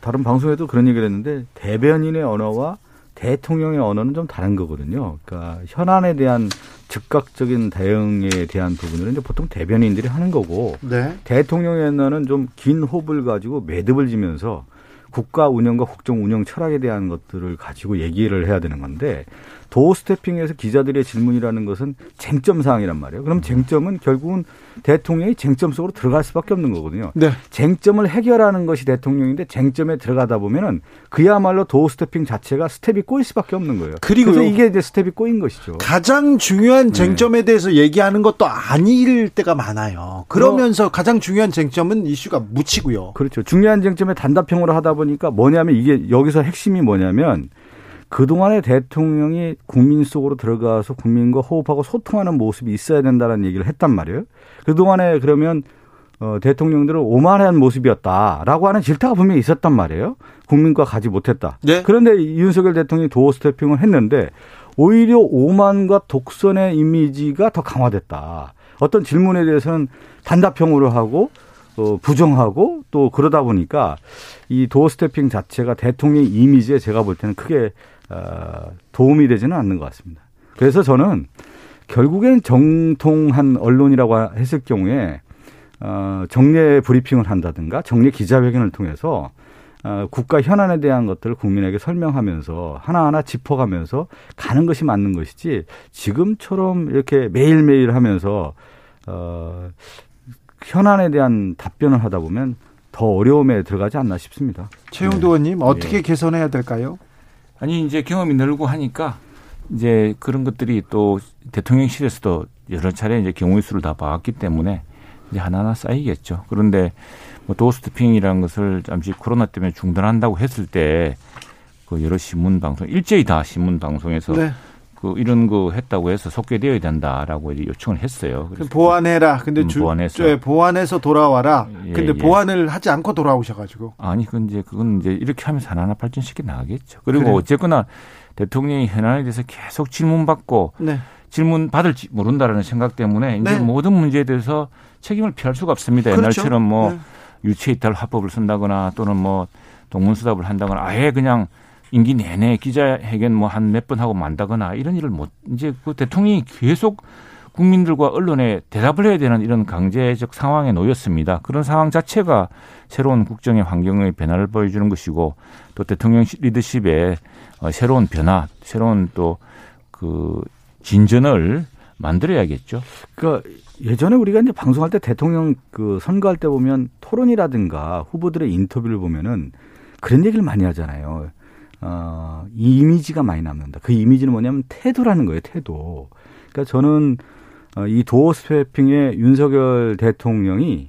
다른 방송에도 그런 얘기를 했는데 대변인의 언어와 대통령의 언어는 좀 다른 거거든요. 그러니까 현안에 대한 즉각적인 대응에 대한 부분들은 이제 보통 대변인들이 하는 거고 네. 대통령의 언어는 좀 긴 호흡을 가지고 매듭을 지면서 국가 운영과 국정 운영 철학에 대한 것들을 가지고 얘기를 해야 되는 건데 도어 스태핑에서 기자들의 질문이라는 것은 쟁점 사항이란 말이에요. 그럼 쟁점은 결국은 대통령이 쟁점 속으로 들어갈 수밖에 없는 거거든요. 네. 쟁점을 해결하는 것이 대통령인데 쟁점에 들어가다 보면은 그야말로 도어 스태핑 자체가 스텝이 꼬일 수밖에 없는 거예요. 그리고 그래서 이게 이제 스텝이 꼬인 것이죠. 가장 중요한 쟁점에 대해서 네. 얘기하는 것도 아닐 때가 많아요. 그러면서 가장 중요한 쟁점은 이슈가 묻히고요. 그렇죠. 중요한 쟁점에 단답형으로 하다 보니 그러니까 뭐냐면 이게 여기서 핵심이 뭐냐면 그동안의 대통령이 국민 속으로 들어가서 국민과 호흡하고 소통하는 모습이 있어야 된다는 얘기를 했단 말이에요. 그동안에 그러면 어, 대통령들은 오만한 모습이었다라고 하는 질타가 분명히 있었단 말이에요. 국민과 가지 못했다. 네? 그런데 윤석열 대통령이 도어 스태핑을 했는데 오히려 오만과 독선의 이미지가 더 강화됐다. 어떤 질문에 대해서는 단답형으로 하고 어, 부정하고 또 그러다 보니까 이 도어스태핑 자체가 대통령 이미지에 제가 볼 때는 크게 어, 도움이 되지는 않는 것 같습니다. 그래서 저는 결국엔 정통한 언론이라고 했을 경우에 어, 정례 브리핑을 한다든가 정례 기자회견을 통해서 어, 국가 현안에 대한 것들을 국민에게 설명하면서 하나하나 짚어가면서 가는 것이 맞는 것이지, 지금처럼 이렇게 매일매일 하면서 어, 현안에 대한 답변을 하다 보면 더 어려움에 들어가지 않나 싶습니다. 최영도 의원님, 네. 어떻게 네. 개선해야 될까요? 아니, 이제 경험이 늘고 하니까 이제 그런 것들이 또 대통령실에서도 여러 차례 이제 경우의 수를 다 봐왔기 때문에 이제 하나하나 쌓이겠죠. 그런데 뭐 도어스태핑이라는 것을 잠시 코로나 때문에 중단한다고 했을 때 그 여러 신문 방송 일제히 다 신문 방송에서 네. 그 이런 거 했다고 해서 속개되어야 된다라고 이제 요청을 했어요. 그래서 보완해라. 근데 음, 주, 보완해서. 네, 보완해서 돌아와라. 예, 근데 예. 보완을 하지 않고 돌아오셔가지고. 아니, 그건 이제 그건 이제 이렇게 하면서 하나하나 발전시켜 나가겠죠. 그리고 그래요. 어쨌거나 대통령이 현안에 대해서 계속 질문받고 네. 질문 받을지 모른다라는 생각 때문에 이제 네. 모든 문제에 대해서 책임을 피할 수가 없습니다. 그렇죠. 옛날처럼 뭐 네. 유체 이탈 화법을 쓴다거나 또는 뭐 동문수답을 한다거나 아예 그냥 임기 내내 기자회견 뭐 한 몇 번 하고 만다거나 이런 일을 못, 이제 그 대통령이 계속 국민들과 언론에 대답을 해야 되는 이런 강제적 상황에 놓였습니다. 그런 상황 자체가 새로운 국정의 환경의 변화를 보여주는 것이고, 또 대통령 리더십의 새로운 변화, 새로운 또 그 진전을 만들어야겠죠. 그러니까 예전에 우리가 이제 방송할 때 대통령 그 선거할 때 보면 토론이라든가 후보들의 인터뷰를 보면은 그런 얘기를 많이 하잖아요. 어, 이 이미지가 많이 남는다. 그 이미지는 뭐냐면 태도라는 거예요. 태도. 그러니까 저는 이 도어 스태핑의 윤석열 대통령이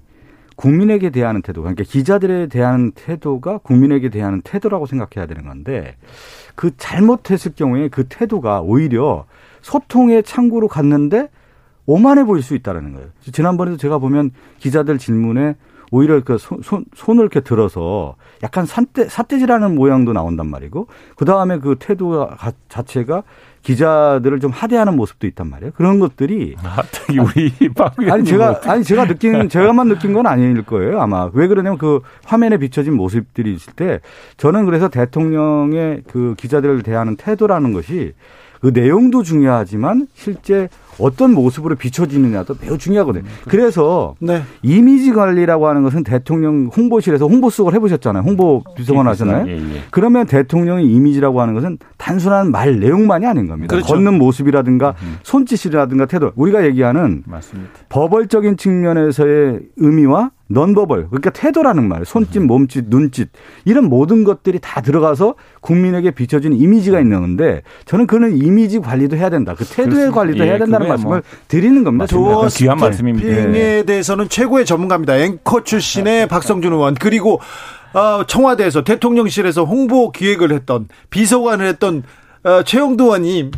국민에게 대하는 태도, 그러니까 기자들에 대한 태도가 국민에게 대하는 태도라고 생각해야 되는 건데, 그 잘못했을 경우에 그 태도가 오히려 소통의 창구로 갔는데 오만해 보일 수 있다는 거예요. 지난번에도 제가 보면 기자들 질문에 오히려 그 손, 손, 손을 이렇게 들어서 약간 산떼, 삿대질하는 모양도 나온단 말이고, 그 다음에 그 태도 자체가 기자들을 좀 하대하는 모습도 있단 말이에요. 그런 것들이. 아, 우리 방금. 아니, 제가, 아니, 제가 느낀, 제가만 느낀 건 아닐 거예요. 아마. 왜 그러냐면 그 화면에 비춰진 모습들이 있을 때 저는 그래서 대통령의 그 기자들을 대하는 태도라는 것이 그 내용도 중요하지만 실제 어떤 모습으로 비춰지느냐도 매우 중요하거든요. 그래서 네. 이미지 관리라고 하는 것은 대통령 홍보실에서 홍보 수석을 해보셨잖아요. 홍보 비서관 하잖아요. 예, 예. 그러면 대통령의 이미지라고 하는 것은 단순한 말 내용만이 아닌 겁니다. 그렇죠. 걷는 모습이라든가 음. 손짓이라든가 태도. 우리가 얘기하는 맞습니다. 버벌적인 측면에서의 의미와 넌버벌, 그러니까 태도라는 말, 손짓, 몸짓, 눈짓, 이런 모든 것들이 다 들어가서 국민에게 비춰지는 이미지가 있는 건데, 저는 그는 이미지 관리도 해야 된다. 그 태도의 관리도 예, 해야 된다는 말씀을 뭐 드리는 겁니다. 도어 스태핑에 대해서는 최고의 전문가입니다. 앵커 출신의 박성준 의원, 그리고 청와대에서 대통령실에서 홍보 기획을 했던 비서관을 했던 최영도 의원님.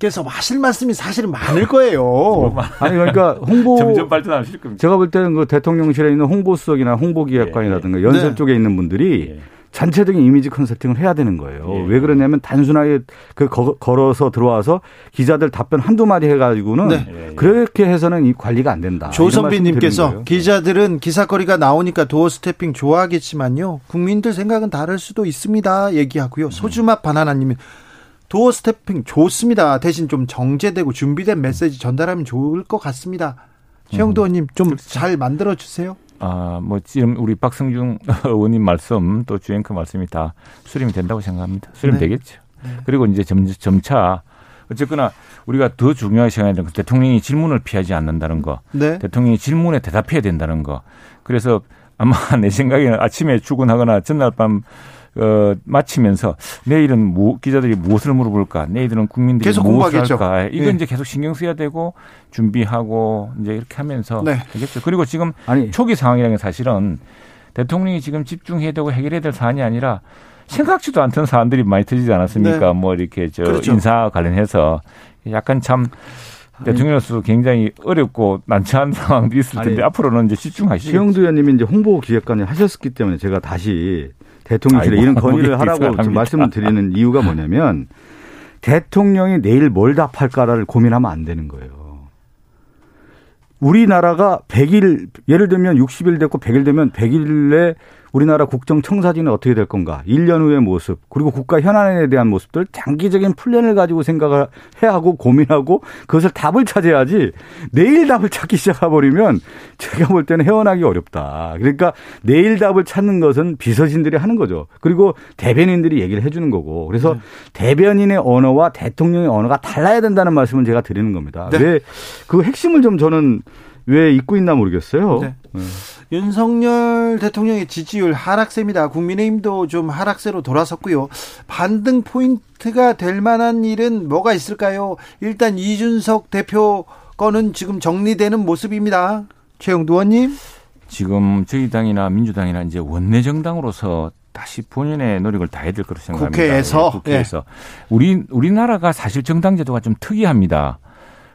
그래서 하실 말씀이 사실은 많을 거예요. 아니, 그러니까 홍보 점점 발전하실 겁니다. 제가 볼 때는 그 대통령실에 있는 홍보수석이나 홍보기획관이라든가 예, 예. 연설 네. 쪽에 있는 분들이 예. 전체적인 이미지 컨설팅을 해야 되는 거예요. 예. 왜 그러냐면 단순하게 그 거, 걸어서 들어와서 기자들 답변 한두 마디 해가지고는 네. 그렇게 해서는 이 관리가 안 된다. 조선비님께서 기자들은 기사거리가 나오니까 도어스태핑 좋아하겠지만요. 국민들 생각은 다를 수도 있습니다. 얘기하고요. 소주맛 바나나님이 도어 스태핑 좋습니다. 대신 좀 정제되고 준비된 메시지 전달하면 좋을 것 같습니다. 최영도 의원님, 좀 잘 만들어 주세요. 아, 뭐 지금 우리 박성준 의원님 말씀 또 주앵커 말씀이 다 수렴이 된다고 생각합니다. 수렴 네. 되겠죠. 네. 그리고 이제 점, 점차 어쨌거나 우리가 더 중요하게 생각하는 건 대통령이 질문을 피하지 않는다는 거, 네. 대통령이 질문에 대답해야 된다는 거. 그래서 아마 내 생각에는 아침에 출근하거나 전날 밤 어, 마치면서 내일은 뭐, 기자들이 무엇을 물어볼까, 내일은 국민들이 계속 무엇을 공부하겠죠. 할까, 이건 예. 이제 계속 신경 써야 되고 준비하고 이제 이렇게 하면서 네. 되겠죠. 그리고 지금 아니. 초기 상황이라는 게 사실은 대통령이 지금 집중해야 되고 해결해야 될 사안이 아니라 생각지도 않던 사안들이 많이 터지지 않았습니까? 네. 뭐 이렇게 저 그렇죠. 인사 관련해서 약간 참. 대통령으로서 굉장히 어렵고 난처한 상황도 있을 텐데 아니, 앞으로는 이제 집중하시죠. 최영두 의원님이 이제 홍보 기획관을 하셨기 때문에 제가 다시 대통령실에 아이고, 이런 건의를 하라고 말씀을 드리는 이유가 뭐냐면 대통령이 내일 뭘 답할까를 고민하면 안 되는 거예요. 우리나라가 백 일, 예를 들면 육십 일 됐고 백 일 되면 백 일에 우리나라 국정청사진은 어떻게 될 건가. 일 년 후의 모습, 그리고 국가 현안에 대한 모습들 장기적인 플랜을 가지고 생각을 해야 하고 고민하고 그것을 답을 찾아야지, 내일 답을 찾기 시작해버리면 제가 볼 때는 헤어나기 어렵다. 그러니까 내일 답을 찾는 것은 비서진들이 하는 거죠. 그리고 대변인들이 얘기를 해 주는 거고. 그래서 네. 대변인의 언어와 대통령의 언어가 달라야 된다는 말씀을 제가 드리는 겁니다. 네. 왜 그 핵심을 좀 저는 왜 잊고 있나 모르겠어요. 네. 네. 윤석열 대통령의 지지율 하락세입니다. 국민의힘도 좀 하락세로 돌아섰고요. 반등 포인트가 될 만한 일은 뭐가 있을까요? 일단 이준석 대표 거는 지금 정리되는 모습입니다. 최영도 의원님. 지금 저희 당이나 민주당이나 이제 원내 정당으로서 다시 본연의 노력을 다해야 될 거로 생각합니다. 국회에서. 네, 국회에서. 네. 우리, 우리나라가 사실 정당제도가 좀 특이합니다.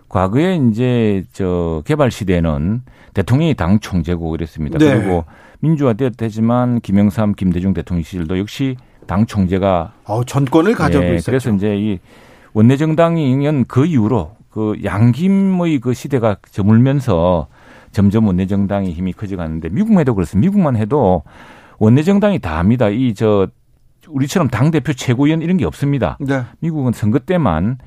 과거에 이제 저 개발 시대에는 대통령이 당 총재고 그랬습니다. 네. 그리고 민주화되었지만 김영삼, 김대중 대통령 시절도 역시 당 총재가 어, 전권을 가져오고 네, 있었죠. 그래서 이제 이 원내 정당이면 그 이후로 그 양김의 그 시대가 저물면서 점점 원내 정당의 힘이 커져가는데, 미국만 해도 그렇습니다. 미국만 해도 원내 정당이 다 합니다. 이 저 우리처럼 당 대표 최고위원 이런 게 없습니다. 네. 미국은 선거 때만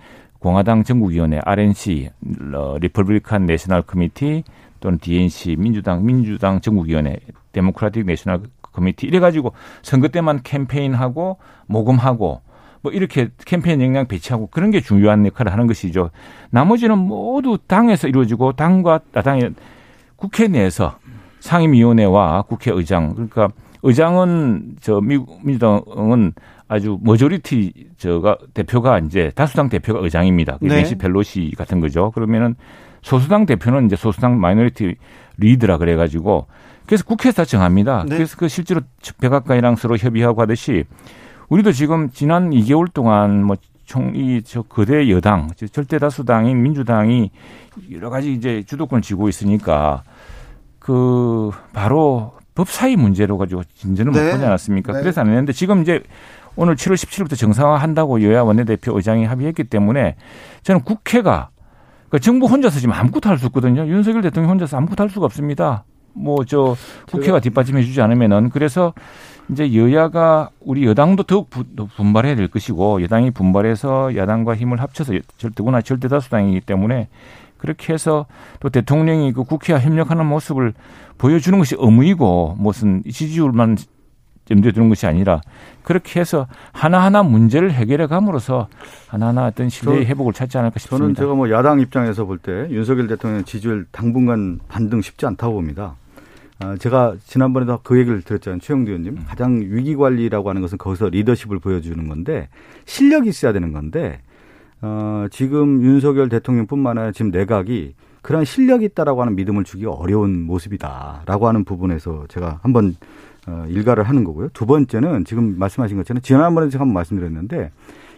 공화당 전국위원회, 알 엔 씨, 리퍼블리칸 내셔널 커미티, 또는 디 엔 씨, 민주당, 민주당 전국위원회, 데모크라틱 내셔널 커미티, 이래가지고 선거 때만 캠페인하고 모금하고 뭐 이렇게 캠페인 역량 배치하고 그런 게 중요한 역할을 하는 것이죠. 나머지는 모두 당에서 이루어지고 당과, 아, 당의 국회 내에서 상임위원회와 국회의장, 그러니까 의장은 저 미국, 민주당은 아주 머저리티 저가 대표가 이제 다수당 대표가 의장입니다. 네. 낸시 펠로시 같은 거죠. 그러면은 소수당 대표는 이제 소수당 마이너리티 리드라 그래가지고 그래서 국회에서 정합니다. 네. 그래서 그 실제로 백악관이랑 서로 협의하고 하듯이 우리도 지금 지난 이 개월 동안 뭐 총 이 저 거대 여당 절대 다수당인 민주당이 여러 가지 이제 주도권을 쥐고 있으니까 그 바로 법사위 문제로 가지고 진전을 네. 못 보지 않았습니까? 네. 그래서 안 했는데 지금 이제 오늘 칠월 십칠일부터 정상화한다고 여야 원내대표 의장이 합의했기 때문에 저는 국회가, 그러니까 정부 혼자서 지금 아무것도 할 수 없거든요. 윤석열 대통령 혼자서 아무것도 할 수가 없습니다. 뭐 저 국회가 뒷받침해 주지 않으면은. 그래서 이제 여야가, 우리 여당도 더욱 부, 분발해야 될 것이고 여당이 분발해서 야당과 힘을 합쳐서 절대구나 절대다수당이기 때문에 그렇게 해서 또 대통령이 그 국회와 협력하는 모습을 보여주는 것이 의무이고 무슨 지지율만 염두에 두는 것이 아니라 그렇게 해서 하나하나 문제를 해결해 감으로써 하나하나 어떤 신뢰의 회복을 찾지 않을까 싶습니다. 저는 제가 뭐 야당 입장에서 볼 때 윤석열 대통령 지지율 당분간 반등 쉽지 않다고 봅니다. 제가 지난번에도 그 얘기를 들었잖아요. 최영도 의원님. 가장 위기관리라고 하는 것은 거기서 리더십을 보여주는 건데 실력이 있어야 되는 건데 어, 지금 윤석열 대통령뿐만 아니라 지금 내각이 그런 실력이 있다라고 하는 믿음을 주기 어려운 모습이다라고 하는 부분에서 제가 한번 일가를 하는 거고요. 두 번째는 지금 말씀하신 것처럼 지난번에 제가 한번 말씀드렸는데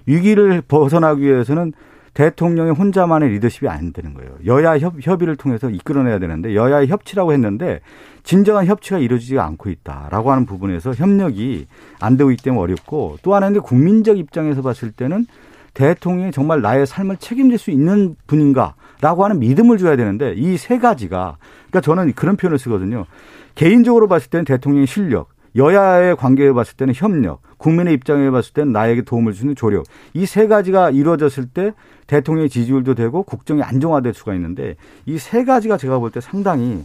위기를 벗어나기 위해서는 대통령의 혼자만의 리더십이 안 되는 거예요. 여야 협, 협의를 통해서 이끌어내야 되는데 여야의 협치라고 했는데 진정한 협치가 이루어지지 않고 있다라고 하는 부분에서 협력이 안 되고 있기 때문에 어렵고, 또 하나는 국민적 입장에서 봤을 때는 대통령이 정말 나의 삶을 책임질 수 있는 분인가라고 하는 믿음을 줘야 되는데 이 세 가지가, 그러니까 저는 그런 표현을 쓰거든요. 개인적으로 봤을 때는 대통령의 실력, 여야의 관계에 봤을 때는 협력, 국민의 입장에 봤을 때는 나에게 도움을 주는 조력. 이 세 가지가 이루어졌을 때 대통령의 지지율도 되고 국정이 안정화될 수가 있는데 이 세 가지가 제가 볼 때 상당히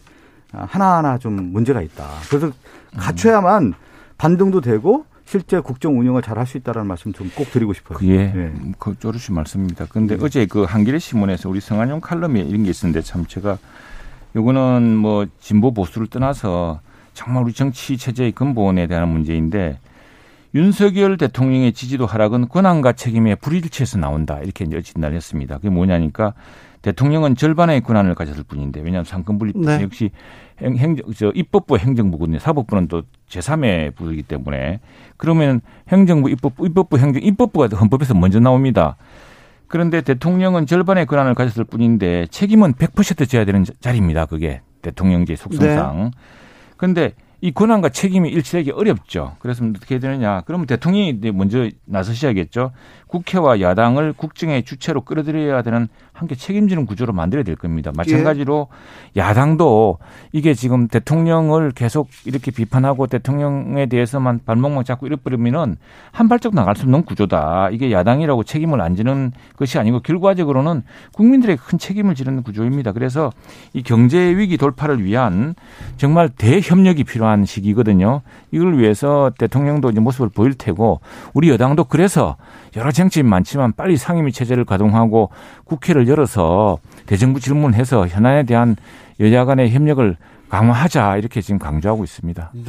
하나하나 좀 문제가 있다. 그래서 갖춰야만 반등도 되고 실제 국정 운영을 잘 할 수 있다는 말씀 좀 꼭 드리고 싶어요. 예, 네. 그 조르신 말씀입니다. 그런데 네. 어제 그 한겨레 신문에서 우리 성한용 칼럼에 이런 게 있었는데 참 제가 요거는 뭐 진보 보수를 떠나서 정말 우리 정치 체제의 근본에 대한 문제인데, 윤석열 대통령의 지지도 하락은 권한과 책임의 불일치에서 나온다 이렇게 이제 진단을 했습니다. 그게 뭐냐니까 대통령은 절반의 권한을 가졌을 뿐인데, 왜냐하면 상권 분립 네. 역시 행, 행정, 저 입법부 행정부거든요. 사법부는 또 제삼의 부이기 때문에. 그러면 행정부, 입법부, 입법부, 행정, 입법부가 헌법에서 먼저 나옵니다. 그런데 대통령은 절반의 권한을 가졌을 뿐인데 책임은 백 퍼센트 져야 되는 자리입니다. 그게 대통령제 속성상. 네. 그런데 이 권한과 책임이 일치되기 어렵죠. 그래서 어떻게 해야 되느냐. 그러면 대통령이 먼저 나서셔야겠죠. 국회와 야당을 국정의 주체로 끌어들여야 되는 함께 책임지는 구조로 만들어야 될 겁니다. 마찬가지로 예. 야당도 이게 지금 대통령을 계속 이렇게 비판하고 대통령에 대해서만 발목만 잡고 이래버리면 한 발짝 나갈 수 없는 구조다. 이게 야당이라고 책임을 안 지는 것이 아니고 결과적으로는 국민들에게 큰 책임을 지는 구조입니다. 그래서 이 경제위기 돌파를 위한 정말 대협력이 필요한 시기거든요. 이걸 위해서 대통령도 이제 모습을 보일 테고 우리 여당도 그래서 여러 쟁점이 많지만 빨리 상임위 체제를 가동하고 국회를 열어서 대정부 질문해서 현안에 대한 여야 간의 협력을 강화하자 이렇게 지금 강조하고 있습니다. 네.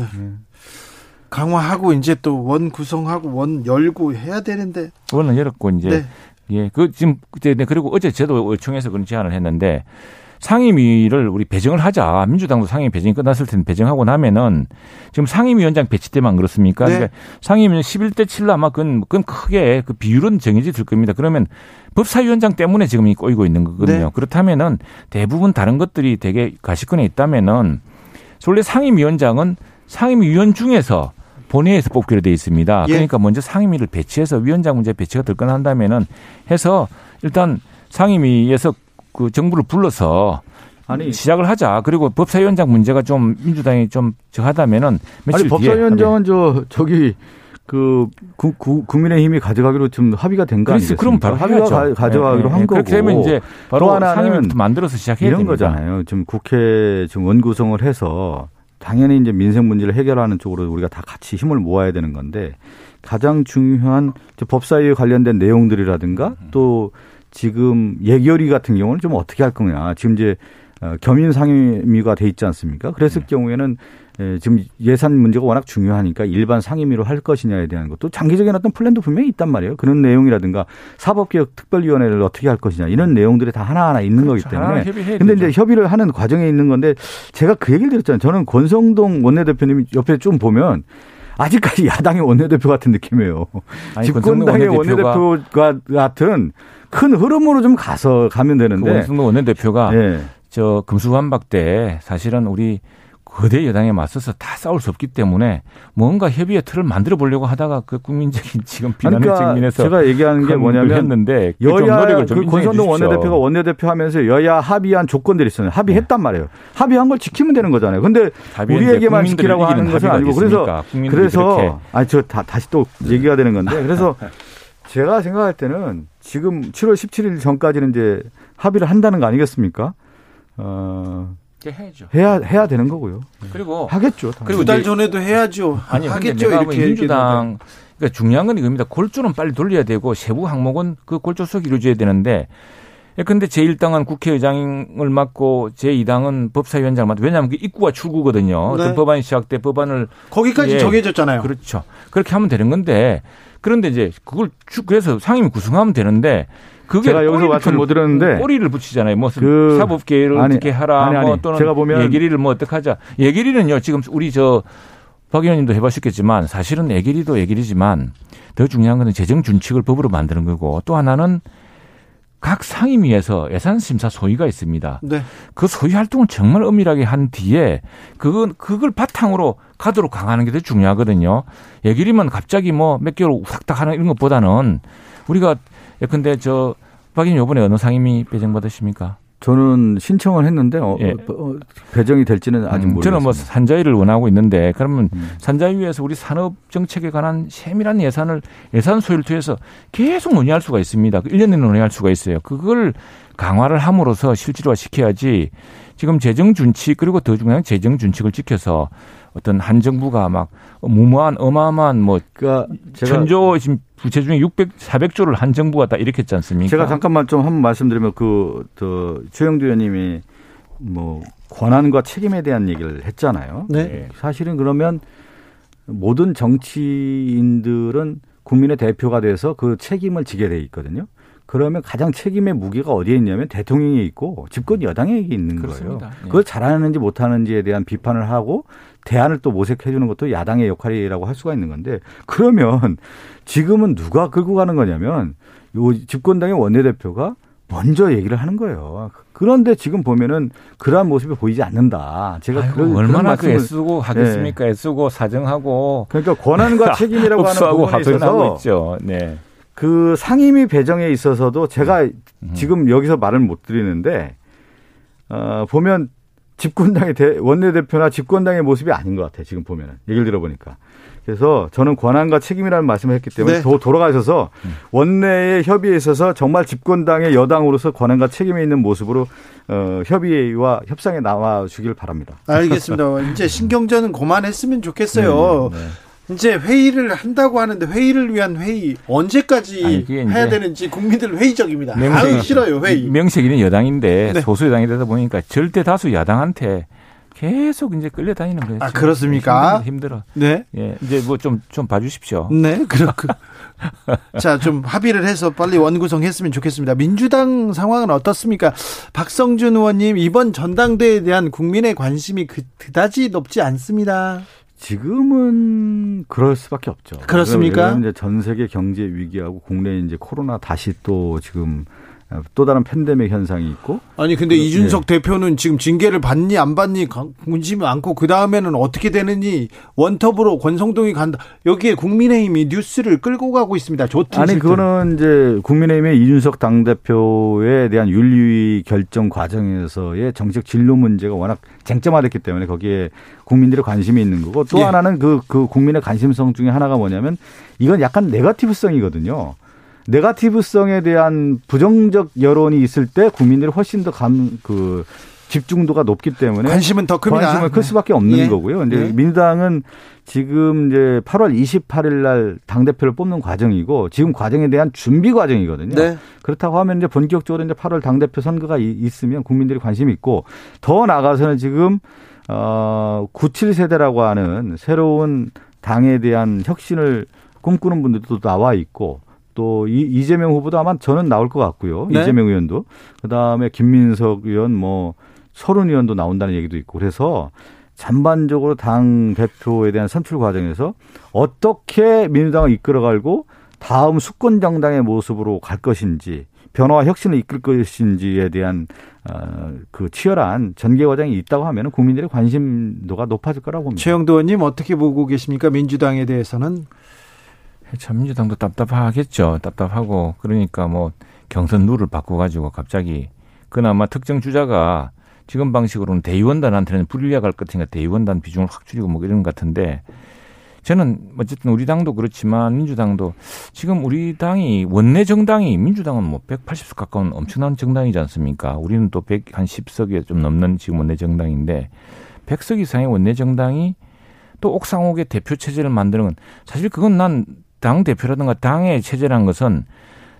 강화하고 이제 또 원 구성하고 원 열고 해야 되는데. 원은 열었고 이제. 네. 예, 그 지금 그때 그리고 어제 저도 요청해서 그런 제안을 했는데 상임위를 우리 배정을 하자. 민주당도 상임위 배정이 끝났을 텐데 배정하고 나면은 지금 상임위원장 배치 때만 그렇습니까? 네. 그러니까 상임위는 십일 대 칠로 아마 그건, 그건 크게 그 비율은 정해질 겁니다. 그러면 법사위원장 때문에 지금 꼬이고 있는 거거든요. 네. 그렇다면은 대부분 다른 것들이 되게 가시권에 있다면은 원래 상임위원장은 상임위원 중에서 본회의에서 뽑기로 되어 있습니다. 예. 그러니까 먼저 상임위를 배치해서 위원장 문제 배치가 될 건 한다면은 해서 일단 상임위에서 그 정부를 불러서 아니 시작을 하자. 그리고 법사위원장 문제가 좀 민주당이 좀 저하다면은 며칠 아니 법사위원장은 저 저기 그 구, 구, 국민의힘이 가져가기로 지금 합의가 된 거 아니겠습니까? 그럼 바로 합의가 가져가기로 네, 한 네, 거고. 그렇게 되면 이제 바로 상임위부터 만들어서 시작해야 이런 됩니다. 거잖아요. 지금 국회 지금 원구성을 해서 당연히 이제 민생 문제를 해결하는 쪽으로 우리가 다 같이 힘을 모아야 되는 건데 가장 중요한 법사위에 관련된 내용들이라든가 또 지금 예결위 같은 경우는 좀 어떻게 할 거냐. 지금 이제 겸임 상임위가 돼 있지 않습니까? 그랬을 네. 경우에는 지금 예산 문제가 워낙 중요하니까 일반 상임위로 할 것이냐에 대한 것도 장기적인 어떤 플랜도 분명히 있단 말이에요. 그런 내용이라든가 사법개혁특별위원회를 어떻게 할 것이냐 이런 내용들이 다 하나하나 있는 그렇죠. 거기 때문에. 근데 이제 협의를 하는 과정에 있는 건데 제가 그 얘기를 드렸잖아요. 저는 권성동 원내대표님이 옆에 좀 보면 아직까지 야당의 원내대표 같은 느낌이에요. 아니, 집권당의 원내대표가, 원내대표가 같은 큰 흐름으로 좀 가서 가면 되는데. 그 권성동 원내대표가 네. 저 금수환박 때 사실은 우리 거대 여당에 맞서서 다 싸울 수 없기 때문에 뭔가 협의의 틀을 만들어 보려고 하다가 그 국민적인 지금 비난을 그러니까 직면해서 제가 얘기하는 게 뭐냐면 여야 그 권성동 원내대표가 원내대표 하면서 여야 합의한 조건들이 있었는데 합의했단 말이에요. 합의한 걸 지키면 되는 거잖아요. 그런데 우리에게만 지키라고 하는 것은 아니고 그래서 그래서 아니 저 다, 다시 또 얘기가 되는 건데 그래서 제가 생각할 때는 지금 칠월 십칠일 전까지는 이제 합의를 한다는 거 아니겠습니까? 어. 해야죠. 해야 해야 되는 거고요. 그리고 하겠죠. 당연히. 그리고 두 달 전에도 해야죠. 아니 하겠죠. 이렇게 민주당 그러니까 중요한 건 이겁니다. 골조는 빨리 돌려야 되고 세부 항목은 그 골조 속 이루어져야 되는데. 그런데 제일 당은 국회의장을 맡고 제이 당은 법사위원장을 맡고 왜냐하면 그 입구와 출구거든요. 어떤 네. 법안이 시작돼 법안을 거기까지 예, 정해졌잖아요. 그렇죠. 그렇게 하면 되는 건데 그런데 이제 그걸 그래서 상임위 구성하면 되는데. 그게 제가 여기서 같은 못 들었는데 꼬리를 붙이잖아요. 무슨 그 사법 개혁을 어떻게 하라 아니, 아니, 뭐 또는 제가 보면 예결위를 뭐 어떻게 하자. 예결위는요. 지금 우리 저 박 의원님도 해보셨겠지만 사실은 예결위도 예결이지만 더 중요한 건 재정 준칙을 법으로 만드는 거고 또 하나는 각 상임위에서 예산 심사 소위가 있습니다. 네. 그 소위 활동을 정말 엄밀하게 한 뒤에 그건 그걸 바탕으로 가도록 강하는 게 더 중요하거든요. 예결위만 갑자기 뭐 몇 개월 후딱딱 하는 이런 것보다는 우리가 근데 저 박 의원님 이번에 어느 상임위 배정 받으십니까? 저는 신청을 했는데 어, 예. 어, 배정이 될지는 아직 음, 모르겠습니다. 저는 뭐 산자위를 원하고 있는데 그러면 음. 산자위에서 우리 산업 정책에 관한 세밀한 예산을 예산 소요를 통해서 계속 논의할 수가 있습니다. 일 년 내내 논의할 수가 있어요. 그걸 강화를 함으로써 실질화시켜야지 지금 재정준칙 그리고 더 중요한 재정준칙을 지켜서 어떤 한 정부가 막 무모한 어마어마한 뭐 그러니까 천조 지금 부채 중에 육백, 사백조를 한 정부가 다 일으켰지 않습니까? 제가 잠깐만 좀 한번 말씀드리면 그 저 최영도 의원님이 뭐 권한과 책임에 대한 얘기를 했잖아요. 네. 사실은 그러면 모든 정치인들은 국민의 대표가 돼서 그 책임을 지게 돼 있거든요. 그러면 가장 책임의 무게가 어디에 있냐면 대통령이 있고 집권 여당에 있는 그렇습니다. 거예요. 그걸 잘하는지 못하는지에 대한 비판을 하고 대안을 또 모색해 주는 것도 야당의 역할이라고 할 수가 있는 건데 그러면 지금은 누가 끌고 가는 거냐면 요 집권당의 원내대표가 먼저 얘기를 하는 거예요. 그런데 지금 보면은 그러한 모습이 보이지 않는다. 제가 아이고, 그런 얼마나 그런 그 애쓰고 하겠습니까? 네. 애쓰고 사정하고. 그러니까 권한과 책임이라고 하는 부분에 있어서 있죠. 네. 그 상임위 배정에 있어서도 제가 음. 지금 여기서 말을 못 드리는데 어, 보면 집권당의 대, 원내대표나 집권당의 모습이 아닌 것 같아요. 지금 보면은 얘기를 들어보니까. 그래서 저는 권한과 책임이라는 말씀을 했기 때문에 네. 도, 돌아가셔서 원내의 협의에 있어서 정말 집권당의 여당으로서 권한과 책임에 있는 모습으로 어, 협의와 협상에 나와주길 바랍니다. 알겠습니다. 이제 신경전은 그만했으면 좋겠어요. 네, 네. 이제 회의를 한다고 하는데 회의를 위한 회의 언제까지 아니, 해야 되는지 국민들 회의적입니다. 아유 싫어요 회의. 명색이는 여당인데 네. 소수 여당이 되다 보니까 절대 다수 야당한테 계속 이제 끌려다니는 거예요. 아 그렇습니까? 힘들어. 네. 예, 이제 뭐 좀 좀 봐주십시오. 네, 그렇고. 자, 좀 합의를 해서 빨리 원구성했으면 좋겠습니다. 민주당 상황은 어떻습니까? 박성준 의원님 이번 전당대회에 대한 국민의 관심이 그, 그다지 높지 않습니다. 지금은 그럴 수밖에 없죠. 그렇습니까? 이제 전 세계 경제 위기하고 국내 이제 코로나 다시 또 지금 또 다른 팬데믹 현상이 있고. 아니 근데 그리고, 이준석 예. 대표는 지금 징계를 받니 안 받니 관심이 않고 그 다음에는 어떻게 되느니 원톱으로 권성동이 간다. 여기에 국민의힘이 뉴스를 끌고 가고 있습니다. 좋든 아니 싫든. 그거는 이제 국민의힘의 이준석 당대표에 대한 윤리 결정 과정에서의 정책 진로 문제가 워낙 쟁점화됐기 때문에 거기에 국민들의 관심이 있는 거고 또 예. 하나는 그, 그 국민의 관심성 중에 하나가 뭐냐면 이건 약간 네거티브성이거든요. 네거티브성에 대한 부정적 여론이 있을 때 국민들이 훨씬 더 감, 그, 집중도가 높기 때문에. 관심은 더 큽니다. 관심은 클 수밖에 없는 네. 거고요. 이제 네. 민주당은 지금 이제 팔월 이십팔일 날 당대표를 뽑는 과정이고 지금 과정에 대한 준비 과정이거든요. 네. 그렇다고 하면 이제 본격적으로 이제 팔월 당대표 선거가 있으면 국민들이 관심이 있고 더 나아가서는 지금, 어, 구십칠 세대라고 하는 새로운 당에 대한 혁신을 꿈꾸는 분들도 나와 있고 또 이재명 후보도 아마 저는 나올 것 같고요. 네. 이재명 의원도. 그다음에 김민석 의원, 뭐 서훈 의원도 나온다는 얘기도 있고. 그래서 전반적으로 당 대표에 대한 선출 과정에서 어떻게 민주당을 이끌어가고 다음 수권 정당의 모습으로 갈 것인지 변화와 혁신을 이끌 것인지에 대한 그 치열한 전개 과정이 있다고 하면 국민들의 관심도가 높아질 거라고 봅니다. 최영도 의원님 어떻게 보고 계십니까? 민주당에 대해서는. 참 민주당도 답답하겠죠. 답답하고 그러니까 뭐 경선 룰을 바꿔가지고 갑자기 그나마 특정 주자가 지금 방식으로는 대의원단한테는 불리할 것 같으니까 대의원단 비중을 확 줄이고 뭐 이런 것 같은데 저는 어쨌든 우리 당도 그렇지만 민주당도 지금 우리 당이 원내 정당이 민주당은 뭐 백팔십 석 가까운 엄청난 정당이지 않습니까? 우리는 또 백십석이 좀 넘는 지금 원내 정당인데 백석 이상의 원내 정당이 또 옥상옥의 대표 체제를 만드는 건 사실 그건 난 당대표라든가 당의 체제란 것은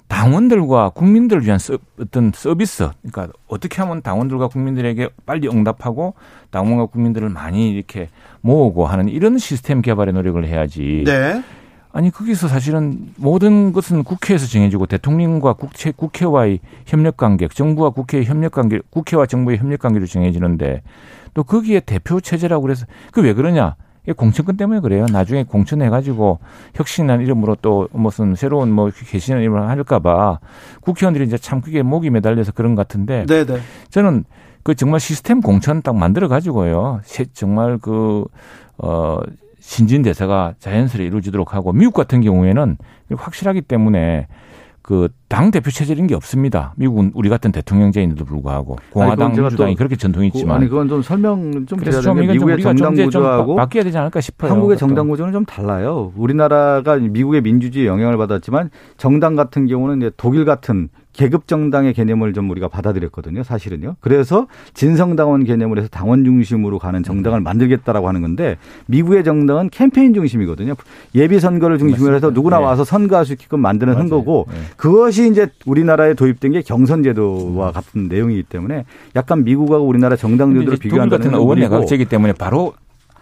당원들과 국민들을 위한 서, 어떤 서비스 그러니까 어떻게 하면 당원들과 국민들에게 빨리 응답하고 당원과 국민들을 많이 이렇게 모으고 하는 이런 시스템 개발의 노력을 해야지 네. 아니 거기서 사실은 모든 것은 국회에서 정해지고 대통령과 국회, 국회와의 협력관계 정부와 국회의 협력관계 국회와 정부의 협력관계로 정해지는데 또 거기에 대표 체제라고 그래서 그게 왜 그러냐 공천권 때문에 그래요. 나중에 공천해가지고 혁신이라는 이름으로 또 무슨 새로운 뭐 개신이라는 이름으로 할까봐 국회의원들이 이제 참 크게 목이 매달려서 그런 것 같은데. 네네. 저는 그 정말 시스템 공천 딱 만들어가지고요. 정말 그, 어, 신진대사가 자연스레 이루어지도록 하고 미국 같은 경우에는 확실하기 때문에 그 당대표 체제라는 게 없습니다. 미국은 우리 같은 대통령제인데도 불구하고 공화당, 아니, 민주당이 그렇게 전통이 있지만. 아니 그건 좀 설명 좀 드려야 되는데 미국의 정당구조하고 바뀌어야 되지 않을까 싶어요. 한국의 정당구조는 좀 달라요. 우리나라가 미국의 민주주의에 영향을 받았지만 정당 같은 경우는 이제 독일 같은 계급 정당의 개념을 좀 우리가 받아들였거든요. 사실은요. 그래서 진성당원 개념을 해서 당원 중심으로 가는 정당을 만들겠다라고 하는 건데 미국의 정당은 캠페인 중심이거든요. 예비선거를 중심으로 해서 누구나 네. 와서 선거할 수 있게끔 만드는 맞아요. 선거고 네. 그것이 이제 우리나라에 도입된 게 경선제도와 같은 내용이기 때문에 약간 미국하고 우리나라 정당제도를 비교하는 건 같은 의원 내각제이기 때문에 바로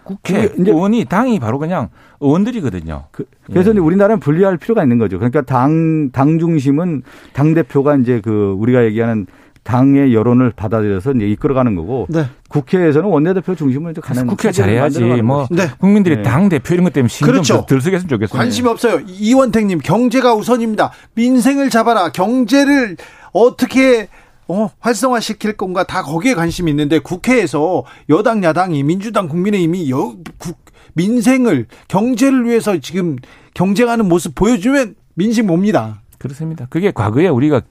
국회 의원이 당이 바로 그냥 의원들이거든요. 그, 그래서 예. 우리나라는 분리할 필요가 있는 거죠. 그러니까 당, 당 중심은 당 대표가 이제 그 우리가 얘기하는 당의 여론을 받아들여서 이제 이끌어가는 거고 네. 국회에서는 원내대표 중심으로 이제 가는 국회가 잘해야지 뭐 네. 국민들이 네. 당 대표 이런 것 때문에 신경 그렇죠. 덜 쓰겠으면 좋겠어요. 관심 없어요. 이원택님 경제가 우선입니다. 민생을 잡아라. 경제를 어떻게 어, 활성화시킬 건가 다 거기에 관심이 있는데 국회에서 여당 야당이 민주당 국민의힘이 여, 국, 민생을 경제를 위해서 지금 경쟁하는 모습 보여주면 민심 옵니다. 그렇습니다. 그게 과거에 우리가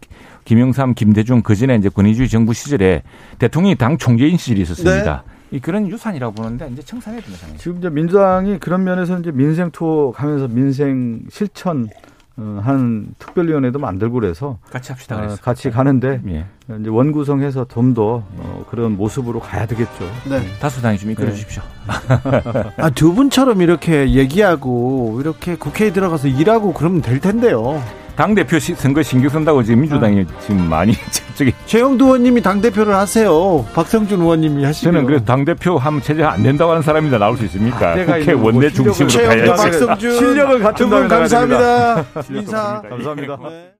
김영삼, 김대중 그전에 이제 권위주의 정부 시절에 대통령이 당 총재인 시절이 있었습니다. 네. 그런 유산이라고 보는데 이제 청산해야 됩니다. 저는. 지금 이제 민주당이 그런 면에서 이제 민생 투어 가면서 민생 실천 한 특별위원회도 만들고 그래서 같이 합시다 그랬어요. 같이 가는데 예. 이제 원구성해서 좀 더 그런 모습으로 가야 되겠죠. 네. 다수당이 좀 이끌어 주십시오. 네. 아, 두 분처럼 이렇게 얘기하고 이렇게 국회에 들어가서 일하고 그러면 될 텐데요. 당대표 선거에 신경 쓴다고 지금 민주당이 아. 지금 많이 저기 최영도 의원님이 당대표를 하세요. 박성준 의원님이 하시고요. 저는 그래서 당대표 하면 체제가 안 된다고 하는 사람이다 나올 수 있습니까? 아, 국회 원내 중심으로 가야지. 최영도 박성준 실력을 갖춘 분 감사합니다. 인사 감사합니다. 네.